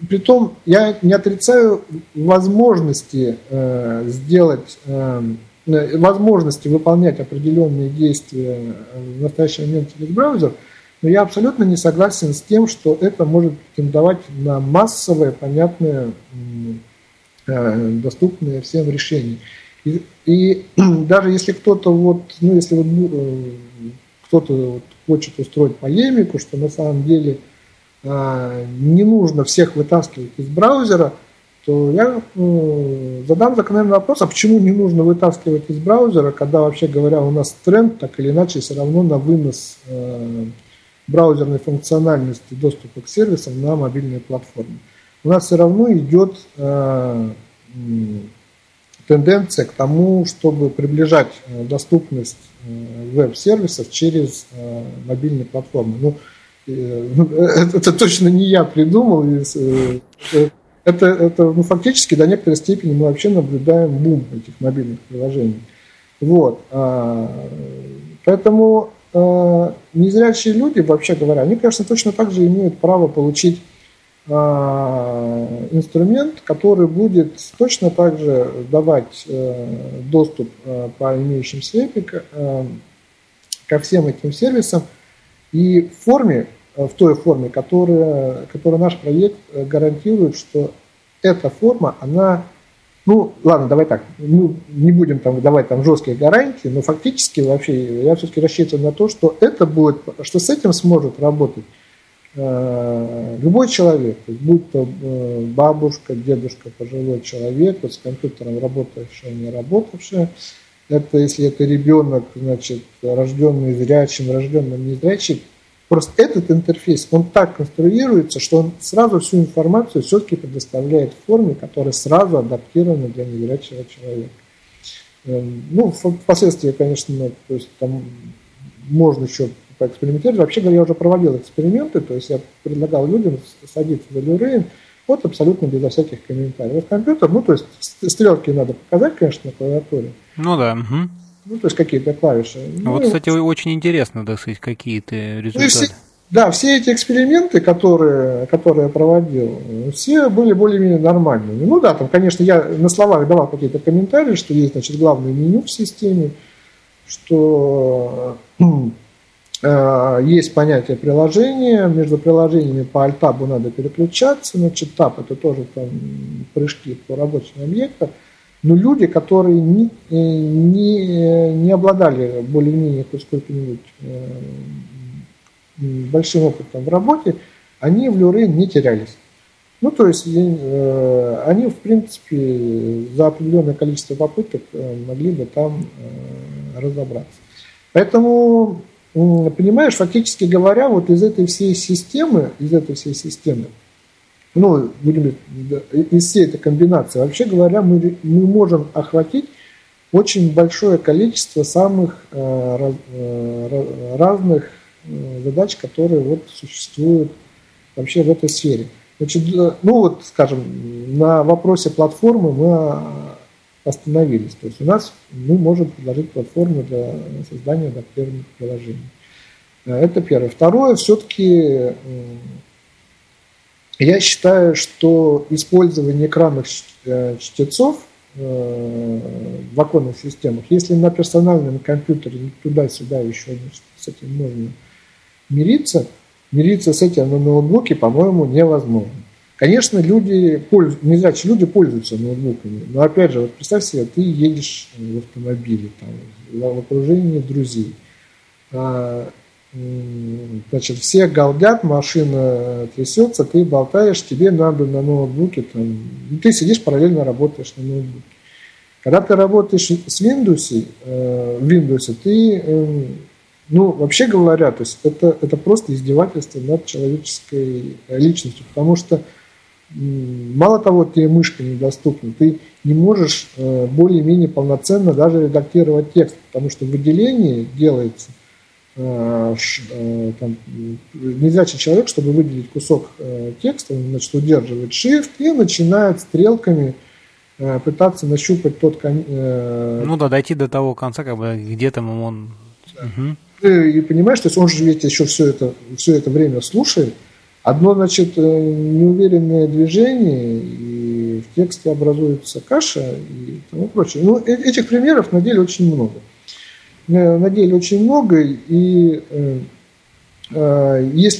притом, я не отрицаю возможности возможности выполнять определенные действия в настоящий момент через браузер, но я абсолютно не согласен с тем, что это может претендовать на массовое, понятное, доступное всем решение. И даже если кто-то хочет устроить полемику, что на самом деле не нужно всех вытаскивать из браузера, то я задам закономерный вопрос, а почему не нужно вытаскивать из браузера, когда, вообще говоря, у нас тренд так или иначе все равно на вынос браузерной функциональности доступа к сервисам на мобильные платформы. У нас все равно идет тенденция к тому, чтобы приближать доступность веб-сервисов через мобильные платформы. Это точно не я придумал. Это фактически до некоторой степени мы вообще наблюдаем бум этих мобильных приложений. Поэтому незрячие люди, вообще говоря, они, конечно, точно так же имеют право получить инструмент, который будет точно так же давать доступ по имеющимся ко всем этим сервисам и в той форме, которая наш проект гарантирует, что эта форма, она... давай так, не будем давать жесткие гарантии, но фактически вообще я все-таки рассчитываю на то, что это будет, что с этим сможет работать любой человек, будь то бабушка, дедушка, пожилой человек, с компьютером работавшая, не работавшая. Это если это ребенок, значит, рожденный зрячим, рожденный незрячим. Просто этот интерфейс, он так конструируется, что он сразу всю информацию все-таки предоставляет в форме, которая сразу адаптирована для незрячего человека. Впоследствии, конечно, то есть там можно еще поэкспериментировать. Вообще говоря, я уже проводил эксперименты, то есть я предлагал людям садиться за LUWRAIN, абсолютно безо всяких комментариев. Компьютер, стрелки надо показать, конечно, на клавиатуре. Угу. То есть какие-то клавиши. Кстати, очень интересно, так сказать, какие ты результаты. Все эти эксперименты, которые я проводил, все были более-менее нормальными. Конечно, я на словах давал какие-то комментарии, что есть, значит, главное меню в системе, что есть понятие приложения, между приложениями по альтабу надо переключаться, таб это тоже прыжки по рабочим объектам. Но люди, которые не обладали более-менее хоть сколько-нибудь большим опытом в работе, они в LUWRAIN не терялись. Они, в принципе, за определенное количество попыток могли бы там разобраться. Поэтому, понимаешь, фактически говоря, из этой всей системы, из всей этой комбинации, вообще говоря, мы можем охватить очень большое количество самых разных задач, которые вот существуют вообще в этой сфере. Значит, ну вот, скажем, на вопросе платформы мы остановились. То есть у нас мы можем предложить платформу для создания адаптированных приложений. Это первое. Второе, все-таки я считаю, что использование экранных чтецов в оконных системах, если на персональном компьютере туда-сюда еще с этим можно мириться с этим на ноутбуке, по-моему, невозможно. Конечно, незрячие люди пользуются ноутбуками, но опять же, вот представь себе, ты едешь в автомобиле, там, в окружении друзей. Значит, все галдят, машина трясется, ты болтаешь, тебе надо на ноутбуке, там, ты сидишь, параллельно работаешь на ноутбуке. Когда ты работаешь с Windows, ты, ну, вообще говоря, то есть это просто издевательство над человеческой личностью, потому что мало того, тебе мышка недоступна, ты не можешь более-менее полноценно даже редактировать текст, потому что выделение делается. Там, незрячий человек, чтобы выделить кусок текста, он, значит, удерживает shift и начинает стрелками пытаться нащупать тот дойти до того конца, как бы где там он. Да. Угу. И понимаешь, то есть он же ведь еще все это время слушает. Одно, значит, неуверенное движение, и в тексте образуется каша и тому прочее. Ну, этих примеров на деле очень много. И если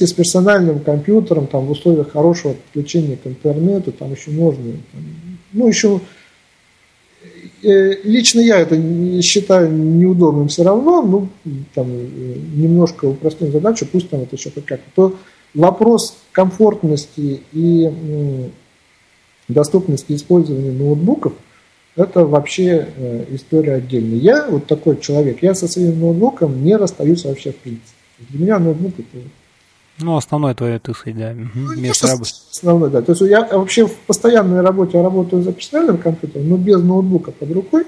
с персональным компьютером там, в условиях хорошего подключения к интернету, там еще можно. Лично я это считаю неудобным все равно, немножко упростим задачу, пусть там это еще как-то. То вопрос комфортности и доступности использования ноутбуков — это вообще история отдельная. Я вот такой человек, я со своим ноутбуком не расстаюсь вообще в принципе. Для меня ноутбук это... Ну, основной твой, так сказать, да. Место работы. Основной, да. То есть я вообще в постоянной работе работаю за персональным компьютером, но без ноутбука под рукой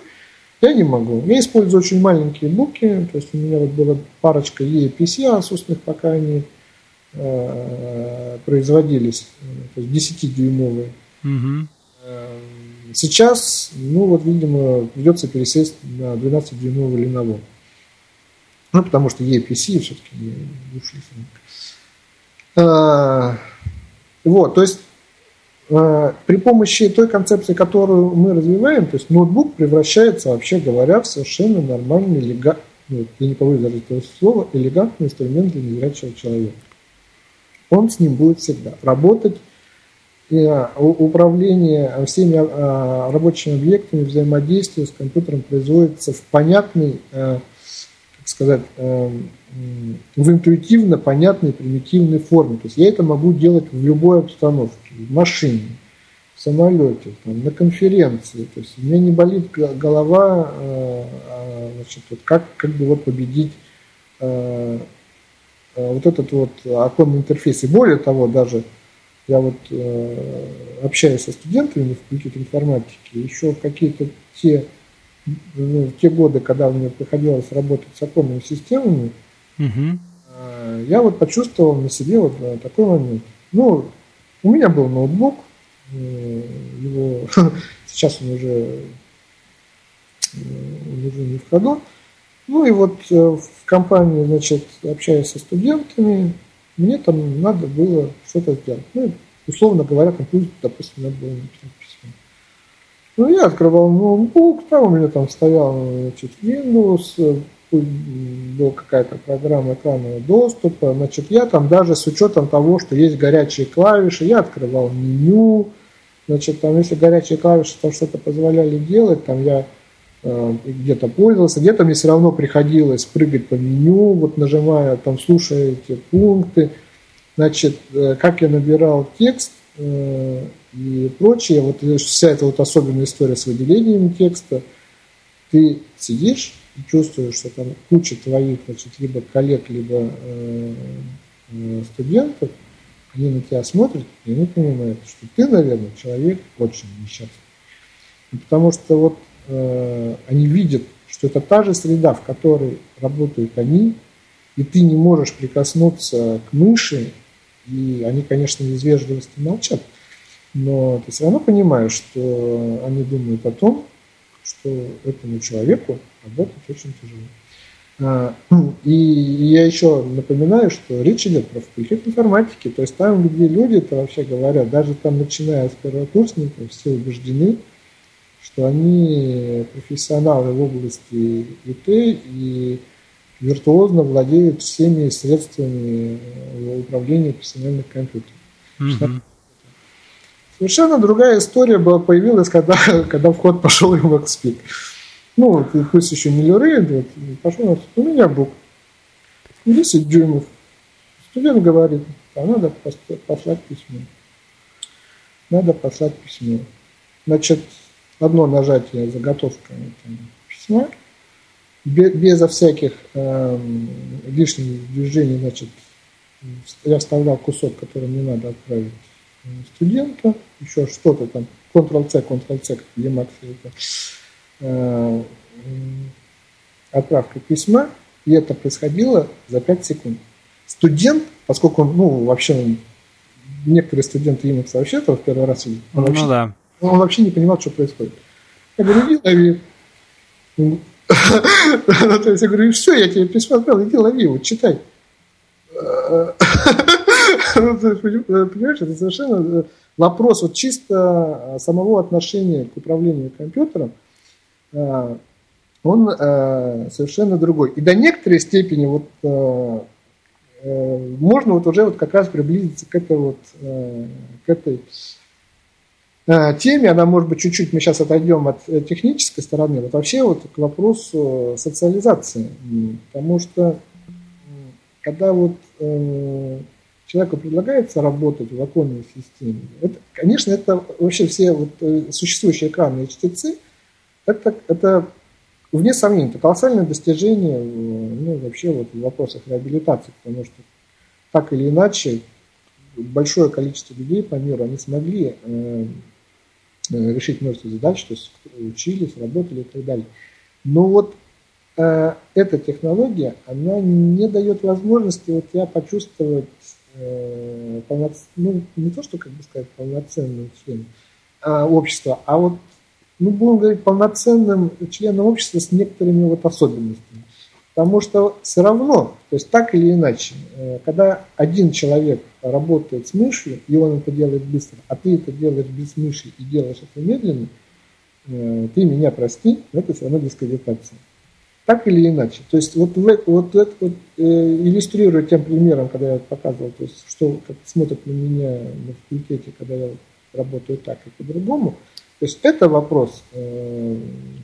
я не могу. Я использую очень маленькие буки, то есть у меня вот была парочка EPC Asus, пока они производились, то есть 10-дюймовые. Угу. Сейчас, видимо, придется пересесть на 12-дюймовый Lenovo. Ну, потому что EPC все-таки не ушли. То есть при помощи той концепции, которую мы развиваем, то есть ноутбук превращается, вообще говоря, в совершенно нормальный, я не побоюсь даже этого слова, элегантный инструмент для незрячего человека. Он с ним будет всегда работать. Управление всеми рабочими объектами, взаимодействие с компьютером производится в понятный, в интуитивно понятной примитивной форме. То есть я это могу делать в любой обстановке, в машине, в самолете, там, на конференции. То есть у меня не болит голова, победить этот оконный интерфейс. И более того, даже я общаюсь со студентами в факультете информатики, еще в какие-то те годы, когда мне приходилось работать с оконными системами, угу. Я почувствовал на себе такой момент. Ну, у меня был ноутбук, его сейчас он уже не в ходу. Ну и в компании, общаюсь со студентами. Мне там надо было что-то сделать. Условно говоря, компьютер, допустим, надо было написать письмо. Я открывал ноутбук, там у меня стоял Windows, была какая-то программа экранного доступа. Я даже с учетом того, что есть горячие клавиши, я открывал меню. Если горячие клавиши там что-то позволяли делать, там я где-то пользовался, где-то мне все равно приходилось прыгать по меню, нажимая, слушая эти пункты, как я набирал текст и прочее, вся эта особенная история с выделением текста, ты сидишь и чувствуешь, что там куча твоих, либо коллег, либо студентов, они на тебя смотрят и они понимают, что ты, наверное, человек очень несчастный. Потому что они видят, что это та же среда, в которой работают они, и ты не можешь прикоснуться к мыши, и они, конечно, из вежливости молчат, но ты все равно понимаешь, что они думают о том, что этому человеку работать очень тяжело. И я еще напоминаю, что речь идет про факультет информатики, то есть там, где люди-то, вообще говоря, даже там, начиная с первокурсников, все убеждены, что они профессионалы в области ИТ и виртуозно владеют всеми средствами управления персональным компьютером. Mm-hmm. Совершенно другая история была, появилась, когда в ход пошел Emacspeak. Ну, пусть еще не LUWRAIN, вот, пошел, у меня бук 10 дюймов. Студент говорит, а надо послать письмо. Значит, одно нажатие, заготовка письма, безо всяких лишних движений, значит, я вставлял кусок, который мне надо отправить студенту, еще что-то там, Ctrl-C, Ctrl-C, Emacs, это, отправка письма, и это происходило за 5 секунд. Студент, поскольку, ну, вообще, некоторые студенты Emacs вообще этого в первый раз видят, он вообще... да. Он вообще не понимал, что происходит. Я говорю, иди лови. То есть я говорю, все, я тебе письмо отправил, иди лови, вот читай. Понимаешь, это совершенно вопрос вот чисто самого отношения к управлению компьютером, он совершенно другой. И до некоторой степени вот можно вот уже вот как раз приблизиться к этой вот, к этой теме, она, может быть, чуть-чуть мы сейчас отойдем от технической стороны, вот вообще вот к вопросу социализации, потому что когда вот человеку предлагается работать в оконной системе, это, конечно, это вообще все вот существующие экранные чтецы, это вне сомнений, это колоссальное достижение, ну, вообще вот в вопросах реабилитации, потому что так или иначе большое количество людей по миру, они смогли решить множество задач, то есть учились, работали и так далее. Но вот эта технология, она не дает возможности вот я почувствовать ну, не то, что, как бы сказать, полноценным членом общества, а вот, ну, будем говорить, полноценным членом общества с некоторыми вот особенностями. Потому что все равно, то есть так или иначе, когда один человек работает с мышью, и он это делает быстро, а ты это делаешь без мыши и делаешь это медленно, ты меня прости, но это все равно дискредитация. Так или иначе. То есть вот это вот, иллюстрирую тем примером, когда я показывал, то есть, что как смотрят на меня на факультете, когда я работаю так и по-другому. То есть это вопрос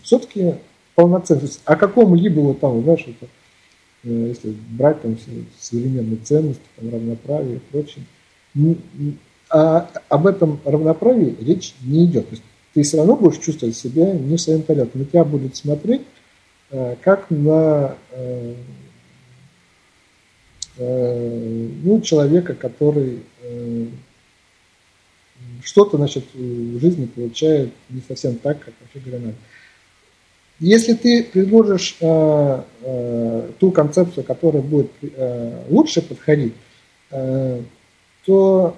все-таки полноценный. О каком-либо вот там, знаешь, это, если брать там современные ценности, там, равноправие и прочее, об этом равноправии речь не идет. То есть ты все равно будешь чувствовать себя не в своем порядке. На тебя будут смотреть как на ну, человека, который что-то, значит, в жизни получает не совсем так, как вообще говоря надо. Если ты предложишь ту концепцию, которая будет лучше подходить, то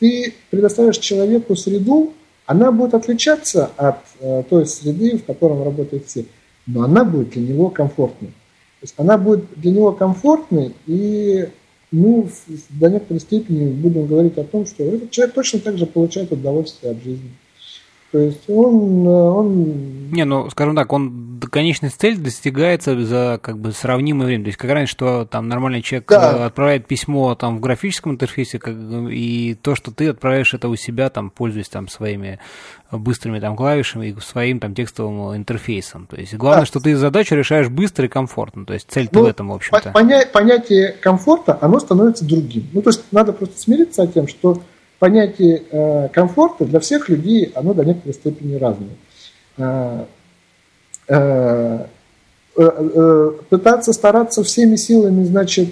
ты предоставишь человеку среду, она будет отличаться от той среды, в которой работают все, но она будет для него комфортной. То есть она будет для него комфортной, и мы до некоторой степени будем говорить о том, что этот человек точно так же получает удовольствие от жизни. То есть он... Не, ну, скажем так, он до конечной цели достигается за как бы сравнимое время. То есть, как раньше, что там нормальный человек да. отправляет письмо там в графическом интерфейсе, как, и то, что ты отправляешь это у себя, там, пользуясь там своими быстрыми там клавишами и своим там текстовым интерфейсом. То есть, главное, да. что ты задачу решаешь быстро и комфортно. То есть, цель-то ну, в этом, в общем-то. Понятие комфорта, оно становится другим. Ну, то есть, надо просто смириться с тем, что понятие комфорта для всех людей, оно до некоторой степени разное. Пытаться, стараться всеми силами, значит,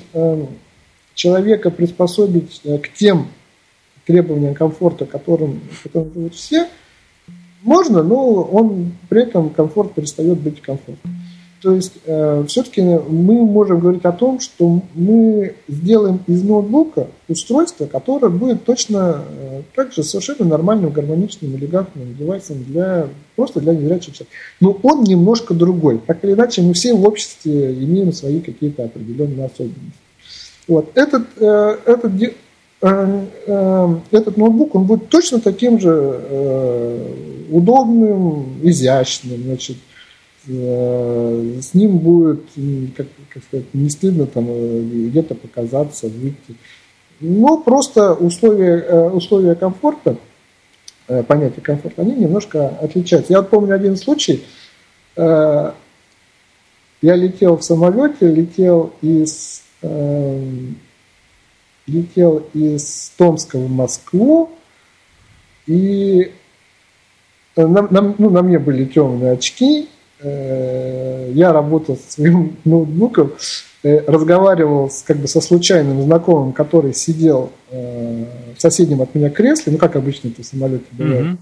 человека приспособить к тем требованиям комфорта, которым живут все, Можно, но он при этом комфорт перестает быть комфортным. То есть все-таки мы можем говорить о том, что мы сделаем из ноутбука устройство, которое будет точно так же совершенно нормальным, гармоничным, элегантным девайсом просто для незрячих человек. Но он немножко другой. Так или иначе, мы все в обществе имеем свои какие-то определенные особенности. Вот. Этот ноутбук, он будет точно таким же удобным, изящным, значит, с ним будет, как сказать, не стыдно там где-то показаться, выйти. Но просто условия комфорта, понятие комфорта, они немножко отличаются. Я помню один случай. Я летел в самолете, летел из Томска в Москву, и на мне были темные очки. Я работал со своим ноутбуком, разговаривал со случайным знакомым, который сидел в соседнем от меня кресле, ну, как обычно это в самолете бывает. Mm-hmm.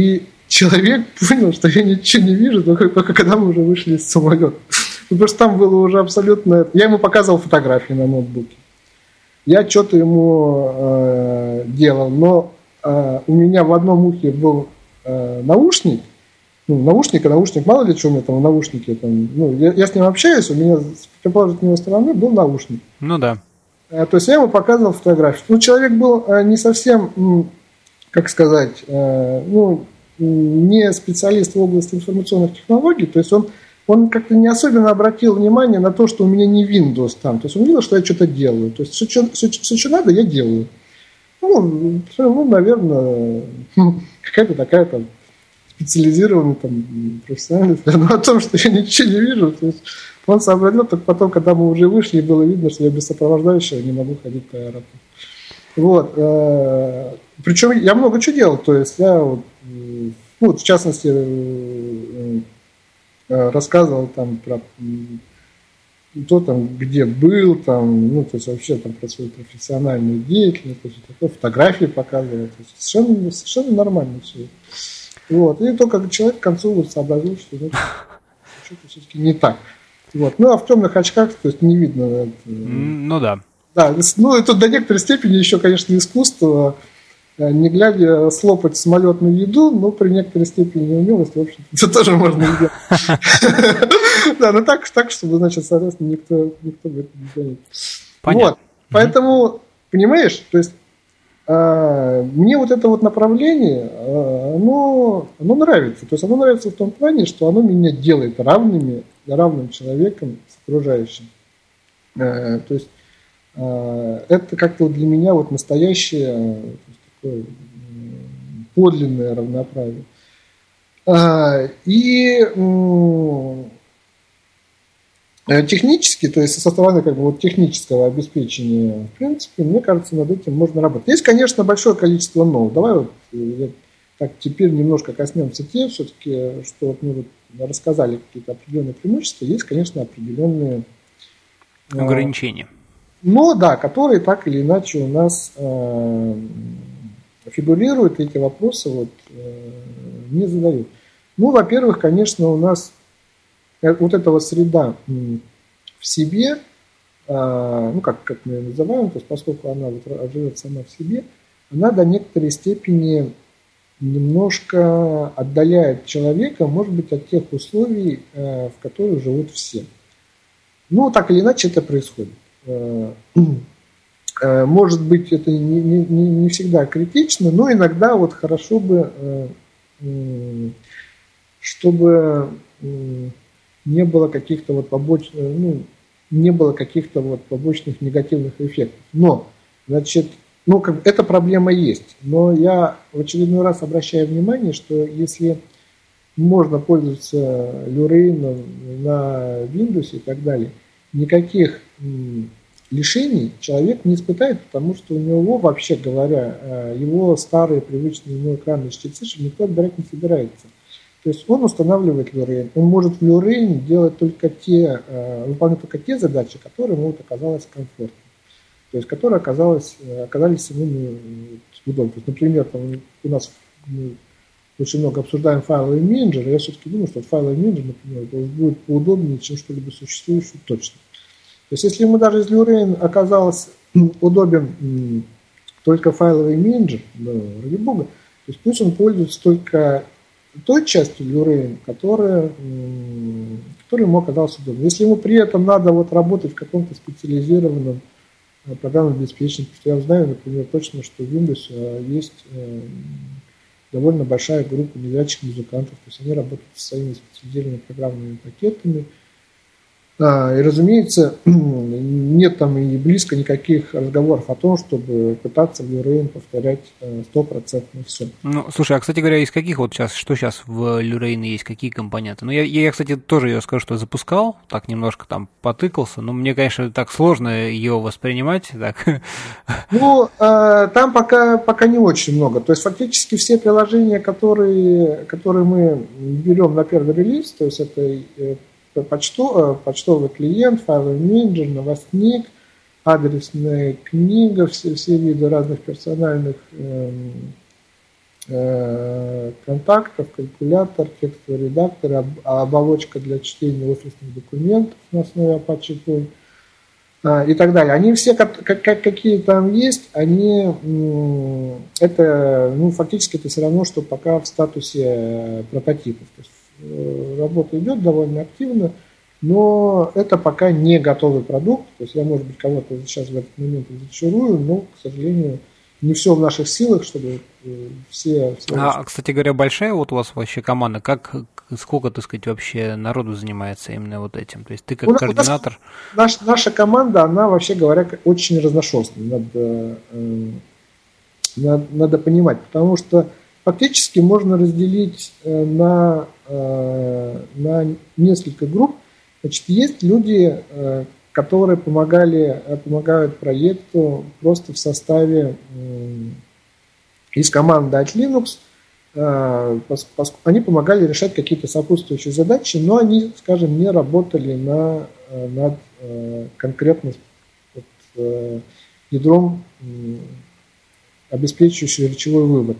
И человек понял, что я ничего не вижу, только когда мы уже вышли из самолета. Потому что там было уже абсолютно... Я ему показывал фотографии на ноутбуке. Я что-то ему делал, но у меня в одном ухе был наушник. Ну, наушник, мало ли что у меня там в наушнике. Там, я с ним общаюсь, у меня с противоположной стороны был наушник. Ну да. То есть я ему показывал фотографию. Ну, человек был не совсем, не специалист в области информационных технологий, то есть он как-то не особенно обратил внимание на то, что у меня не Windows там. То есть он видел, что я что-то делаю. То есть все, что надо, я делаю. Ну, наверное, какая-то такая там специализированный там, профессиональный. Но о том, что я ничего не вижу, то есть он сообразил только потом, когда мы уже вышли, и было видно, что я без сопровождающего не могу ходить по аэропорту. Вот. Причем я много чего делал. То есть я в частности рассказывал там про то, там, где был, там, то есть вообще там про свою профессиональную деятельность, фотографии показывал. То есть совершенно нормально все. Вот. И только человек к концу сообразил, что что-то все-таки не так. Вот. Ну, а в темных очках, то есть, не видно. Это... Ну, да. Да, это до некоторой степени еще, конечно, искусство, не глядя слопать самолетную еду, но при некоторой степени неумелости, в общем-то, это тоже можно делать. Да, но так, чтобы, значит, соответственно, никто бы это не заметил. Понятно. Поэтому, понимаешь, то есть, мне это направление, оно нравится. То есть оно нравится в том плане, что оно меня делает равным человеком с окружающим. То есть это как-то для меня настоящее такое подлинное равноправие. И технически, то есть со стороны технического обеспечения, в принципе, мне кажется, над этим можно работать. Есть, конечно, большое количество но. Давай теперь немножко коснемся тех, все-таки, что мы рассказали какие-то определенные преимущества. Есть, конечно, определенные ограничения. Но, да, которые так или иначе у нас фигурируют, и эти вопросы не задают. Ну, во-первых, конечно, у нас эта среда в себе, как мы ее называем, то есть поскольку она живет сама в себе, она до некоторой степени немножко отдаляет человека, может быть, от тех условий, в которых живут все. Ну, так или иначе это происходит. Может быть, это не всегда критично, но иногда хорошо бы, чтобы не было каких-то побочных негативных эффектов. Но, значит, эта проблема есть. Но я в очередной раз обращаю внимание, что если можно пользоваться LUWRAIN на Windows и так далее, никаких лишений человек не испытает, потому что у него, вообще говоря, его старые привычные ему экранные чтецы никто отбирать не собирается. То есть он устанавливает LUWRAIN. Он может в LUWRAIN делать выполнять только те задачи, которые ему оказалось комфортно. То есть которые оказались ему удобно. Например, у нас очень много обсуждаем файловый менеджер, я все-таки думаю, что файловый менеджер, например, будет поудобнее, чем что-либо существующее точно. То есть, если ему даже из LUWRAIN оказалось удобен только файловый менеджер, да, ради бога, то есть пусть он пользуется только той частью LUWRAIN, которая ему оказалась удобна. Если ему при этом надо вот работать в каком-то специализированном программном обеспечении, потому что я знаю, например, точно, что в Windows есть довольно большая группа незрячих музыкантов, то есть они работают со своими специализированными программными пакетами, и, разумеется, нет там и близко никаких разговоров о том, чтобы пытаться в LUWRAIN повторять 100% все. Ну, слушай, а, кстати говоря, из каких вот сейчас, что сейчас в LUWRAIN есть, какие компоненты? Ну, я, кстати, тоже ее скажу, что запускал, так немножко там потыкался, но мне, конечно, так сложно ее воспринимать. Так. Ну, там пока не очень много. То есть, фактически все приложения, которые мы берем на первый релиз, то есть это почтовый клиент, файловый менеджер, новостник, адресная книга, все виды разных персональных контактов, калькулятор, текстовый редактор, оболочка для чтения офисных документов на основе Apache Point и так далее. Они все, какие там есть, это, ну, фактически это все равно, что пока в статусе прототипов. То есть работа идет довольно активно, но это пока не готовый продукт. То есть я, может быть, кого-то сейчас в этот момент разочарую, но, к сожалению, не все в наших силах, чтобы все... А, кстати говоря, большая вот у вас вообще команда? Сколько, так сказать, вообще народу занимается именно вот этим? То есть ты как координатор... Наша команда, она, вообще говоря, очень разношерстная. Надо понимать, потому что фактически можно разделить на несколько групп. Значит, есть люди, которые помогают проекту просто в составе из команды от Linux. Они помогали решать какие-то сопутствующие задачи, но они, скажем, не работали над конкретно ядром, обеспечивающим речевой выбор.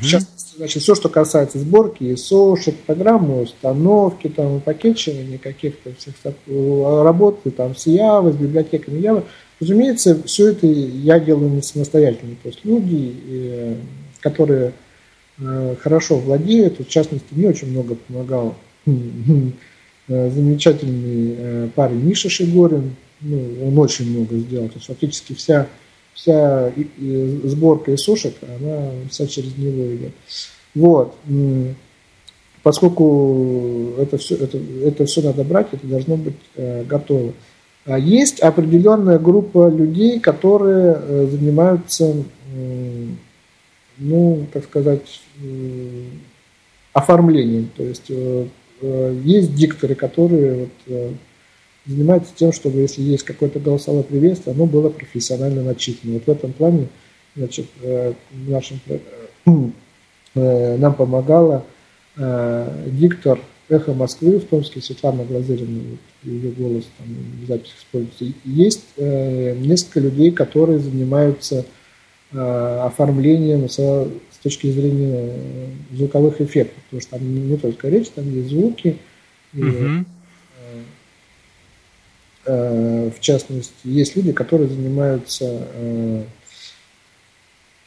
Сейчас, значит, все, что касается сборки, ISO, шифрограммы, установки, там, пакетчивания каких-то всех работы, там, с Явой, с библиотеками Явы, разумеется, все это я делаю не самостоятельно. То есть люди, которые хорошо владеют, в частности, мне очень много помогал замечательный парень Миша Шигорин, он очень много сделал, то есть фактически вся сборка ИСОшек, она вся через него идет. Вот. Поскольку это все надо брать, это должно быть готово. Есть определенная группа людей, которые занимаются, ну, так сказать, оформлением. То есть есть дикторы, которые занимается тем, чтобы, если есть какое-то голосовое приветствие, оно было профессионально начитано. Вот в этом плане, значит, нам помогала диктор «Эхо Москвы» в Томске, Светлана Глазырина, ее голос там в записи используется. Есть несколько людей, которые занимаются оформлением с точки зрения звуковых эффектов, потому что там не только речь, там есть звуки. В частности, есть люди, которые занимаются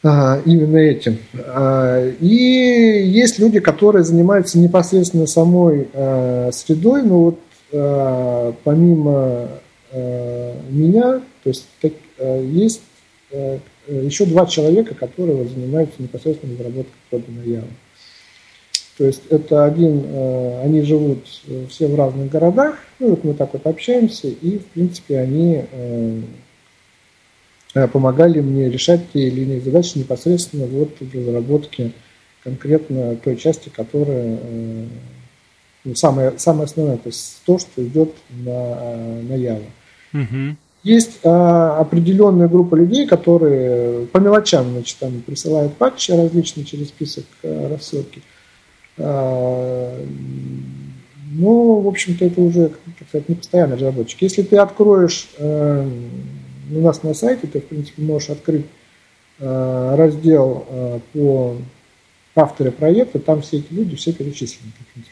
именно этим. И есть люди, которые занимаются непосредственно самой средой, но вот помимо меня, то есть есть еще два человека, которые занимаются непосредственно разработкой кода на Яве. То есть это они живут все в разных городах, ну вот мы так вот общаемся, и в принципе они помогали мне решать те или иные задачи непосредственно вот в разработке конкретно той части, которая самая основная, то есть то, что идет на Яву. Mm-hmm. Есть определенная группа людей, которые по мелочам, значит, там присылают патчи различные через список рассылки. Ну, в общем-то, это уже, так сказать, не постоянный разработчик. Если ты откроешь у нас на сайте, ты, в принципе, можешь открыть раздел по авторы проекта, там все эти люди, все перечислены.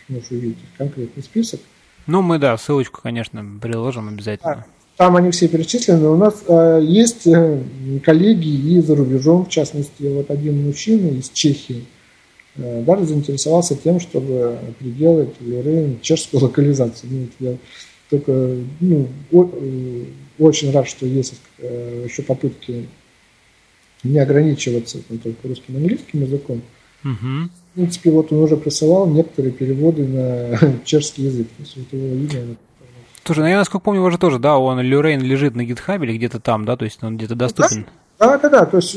Можете увидеть конкретный список. Ну, мы, да, ссылочку, конечно, приложим обязательно. Там они все перечислены. У нас есть коллеги и за рубежом, в частности, вот один мужчина из Чехии даже заинтересовался тем, чтобы переделать LUWRAIN чешскую локализацию. Ну, я только очень рад, что есть еще попытки не ограничиваться только русским и английским языком. Угу. В принципе, вот он уже присылал некоторые переводы на чешский язык. То есть, вот его имя. Слушай, ну я, насколько помню, уже тоже, да, он LUWRAIN лежит на гитхабе или где-то там, да, то есть он где-то доступен. Да. То есть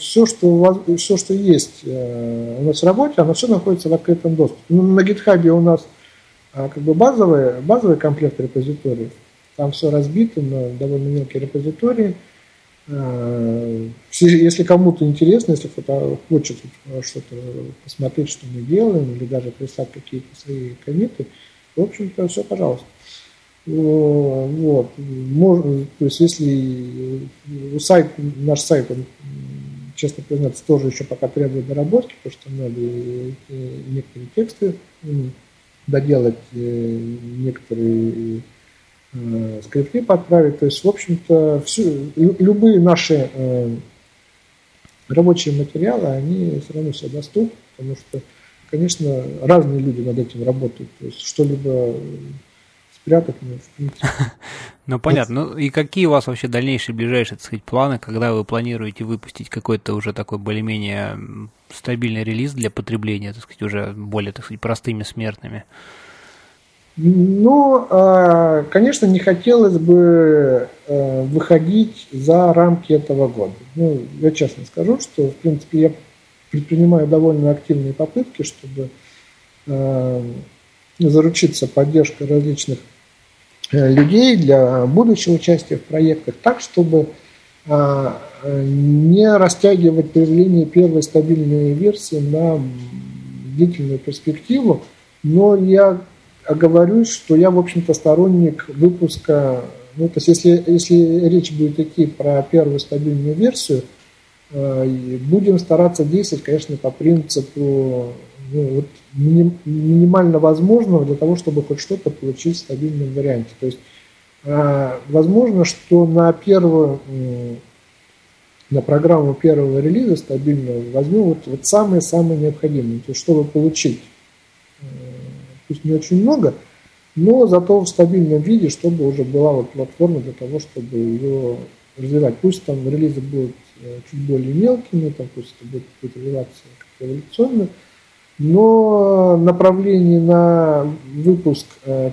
все, что есть у нас в работе, оно все находится в открытом доступе. Ну, на гитхабе у нас базовый комплект репозиторий. Там все разбито на довольно мелкие репозитории. Если кому-то интересно, если кто-то хочет что-то посмотреть, что мы делаем, или даже прислать какие-то свои коммиты, в общем-то, все, пожалуйста. Вот. Можно, то есть, если наш сайт, он, честно признаться, тоже еще пока требует доработки, потому что надо некоторые тексты доделать, некоторые скрипты подправить. То есть, в общем-то, любые наши рабочие материалы, они все равно все доступны, потому что, конечно, разные люди над этим работают. То есть что-либо спрятать, ну, в принципе. Ну, понятно. Ну, и какие у вас вообще дальнейшие, ближайшие, так сказать, планы, когда вы планируете выпустить какой-то уже такой более-менее стабильный релиз для потребления, так сказать, уже более, так сказать, простыми смертными? Ну, конечно, не хотелось бы выходить за рамки этого года. Ну, я честно скажу, что, в принципе, я предпринимаю довольно активные попытки, чтобы заручиться поддержкой различных людей для будущего участия в проектах, так, чтобы не растягивать появление первой стабильной версии на длительную перспективу. Но я оговорюсь, что я, в общем-то, сторонник выпуска. Ну, то есть, если речь будет идти про первую стабильную версию, будем стараться действовать, конечно, по принципу минимально возможного для того, чтобы хоть что-то получить в стабильном варианте. То есть, возможно, что на программу первого релиза стабильного возьмем вот самые-самые необходимые. То есть, чтобы получить, пусть не очень много, но зато в стабильном виде, чтобы уже была вот платформа для того, чтобы ее развивать. Пусть там релизы будут чуть более мелкими, там пусть это будет развиваться как эволюционно, но направление на выпуск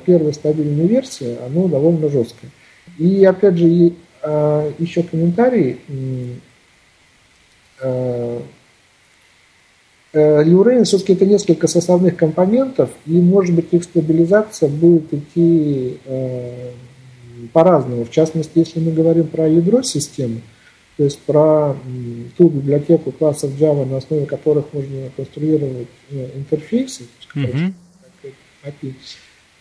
первой стабильной версии, оно довольно жесткое. И опять же, еще комментарий. LUWRAIN все-таки это несколько составных компонентов, и, может быть, их стабилизация будет идти по-разному. В частности, если мы говорим про ядро системы, то есть про ту библиотеку классов Java, на основе которых можно конструировать интерфейсы, API,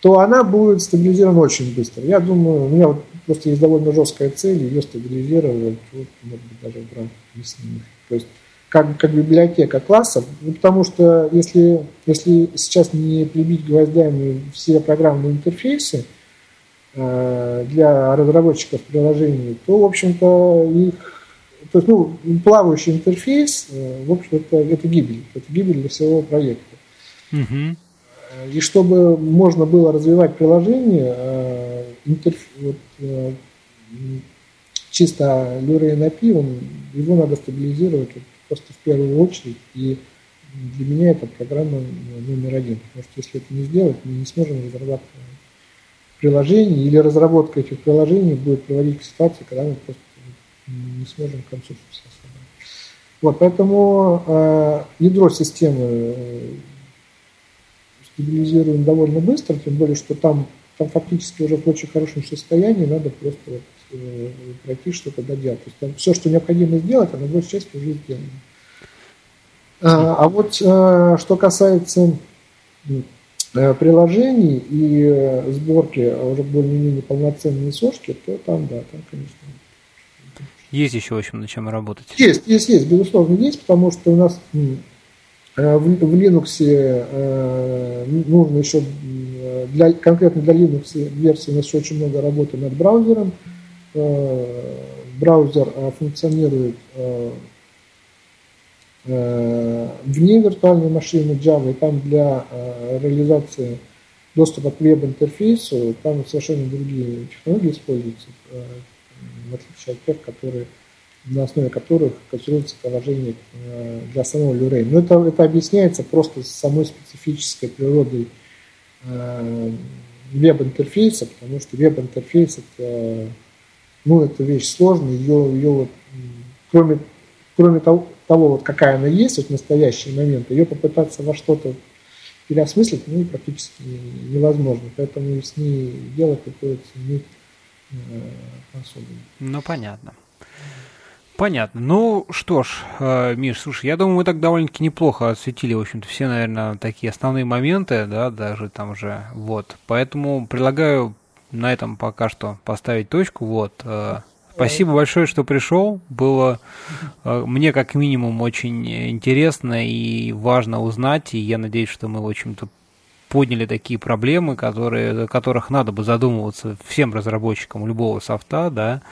то она будет стабилизирована очень быстро. Я думаю, у меня вот просто есть довольно жесткая цель ее стабилизировать, вот, может быть, даже в рамках объяснения. То есть как библиотека классов, ну, потому что если сейчас не прибить гвоздями все программные интерфейсы для разработчиков приложений, то, в общем-то, их... То есть, плавающий интерфейс, в общем-то, это гибель. Это гибель для всего проекта. Mm-hmm. И чтобы можно было развивать приложение, чисто LUWRAIN API, его надо стабилизировать просто в первую очередь. И для меня это программа номер один. Потому что если это не сделать, мы не сможем разрабатывать приложений, или разработка этих приложений будет приводить к ситуации, когда мы просто не сможем к концу все собрать. Вот, поэтому ядро системы стабилизируем довольно быстро, тем более, что там фактически уже в очень хорошем состоянии, надо просто пройти что-то доделать. То есть там все, что необходимо сделать, оно большей части уже сделано. Что касается приложений и сборки уже более-менее полноценные сошки, то там, да, там, конечно. Есть еще, в общем, над чем работать. Есть, безусловно, есть, потому что у нас в Linux нужно еще, конкретно для Linux версии у нас еще очень много работы над браузером. Браузер функционирует вне виртуальной машины Java, и там для реализации доступа к веб-интерфейсу там совершенно другие технологии используются, в отличие от тех, которые, на основе которых конструируется приложение для самого LUWRAIN. Но это объясняется просто самой специфической природой веб-интерфейса, потому что веб-интерфейс это вещь сложная, ее вот, кроме того, вот какая она есть вот в настоящий момент, ее попытаться во что-то переосмыслить практически невозможно. Поэтому с ней дело приходится иметь по-особому. Понятно. Ну, что ж, Миш, слушай, я думаю, мы так довольно-таки неплохо осветили, в общем-то, все, наверное, такие основные моменты, да, даже там же, вот. Поэтому предлагаю на этом пока что поставить точку, вот. Спасибо большое, что пришел. Было мне, как минимум, очень интересно и важно узнать, и я надеюсь, что мы, в общем-то, подняли такие проблемы, о которых надо бы задумываться всем разработчикам любого софта, да,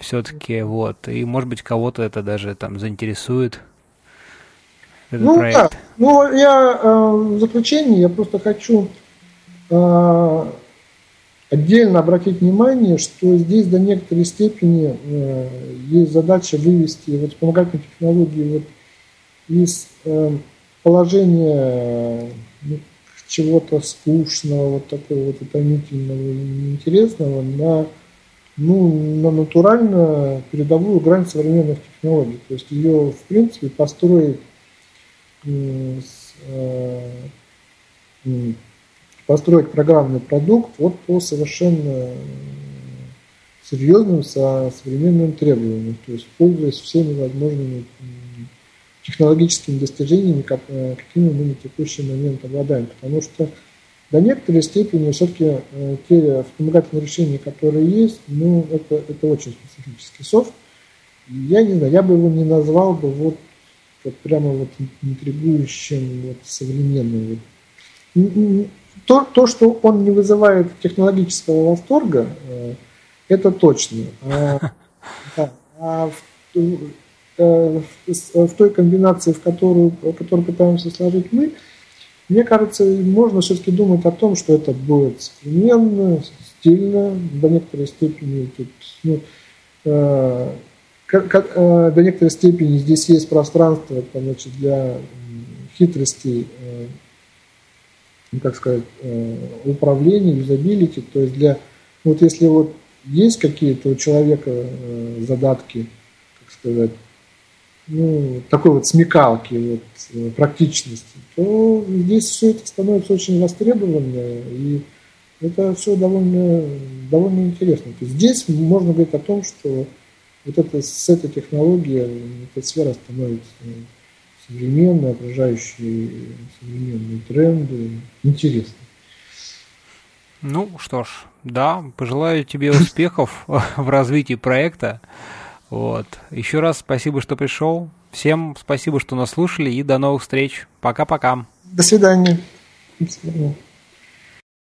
все-таки, вот, и, может быть, кого-то это даже там заинтересует, этот проект. Да. В заключение я просто хочу отдельно обратить внимание, что здесь до некоторой степени есть задача вывести вспомогательные технологии из положения чего-то скучного, утомительного и неинтересного на натурально передовую грань современных технологий. То есть ее, в принципе, построить программный продукт по совершенно серьезным современным требованиям, то есть пользуясь всеми возможными технологическими достижениями, какими мы на текущий момент обладаем. Потому что до некоторой степени все-таки те вспомогательные решения, которые есть, это очень специфический софт. Я не знаю, я бы его не назвал бы прямо интригующим современным. То, что он не вызывает технологического восторга, это точно. В той комбинации, которую пытаемся сложить мы, мне кажется, можно все-таки думать о том, что это будет современно, стильно, до некоторой степени до некоторой степени здесь есть пространство для хитростей, управления, юзабилити, то есть для, если есть какие-то у человека задатки, такой смекалки, практичности, то здесь все это становится очень востребованно, и это все довольно интересно. То есть здесь можно говорить о том, что с этой технологией эта сфера становится современной, окружающие современные тренды, интересно. Что ж, да, пожелаю тебе успехов в развитии проекта. Еще раз спасибо, что пришел. Всем спасибо, что нас слушали, и до новых встреч. Пока-пока. До свидания.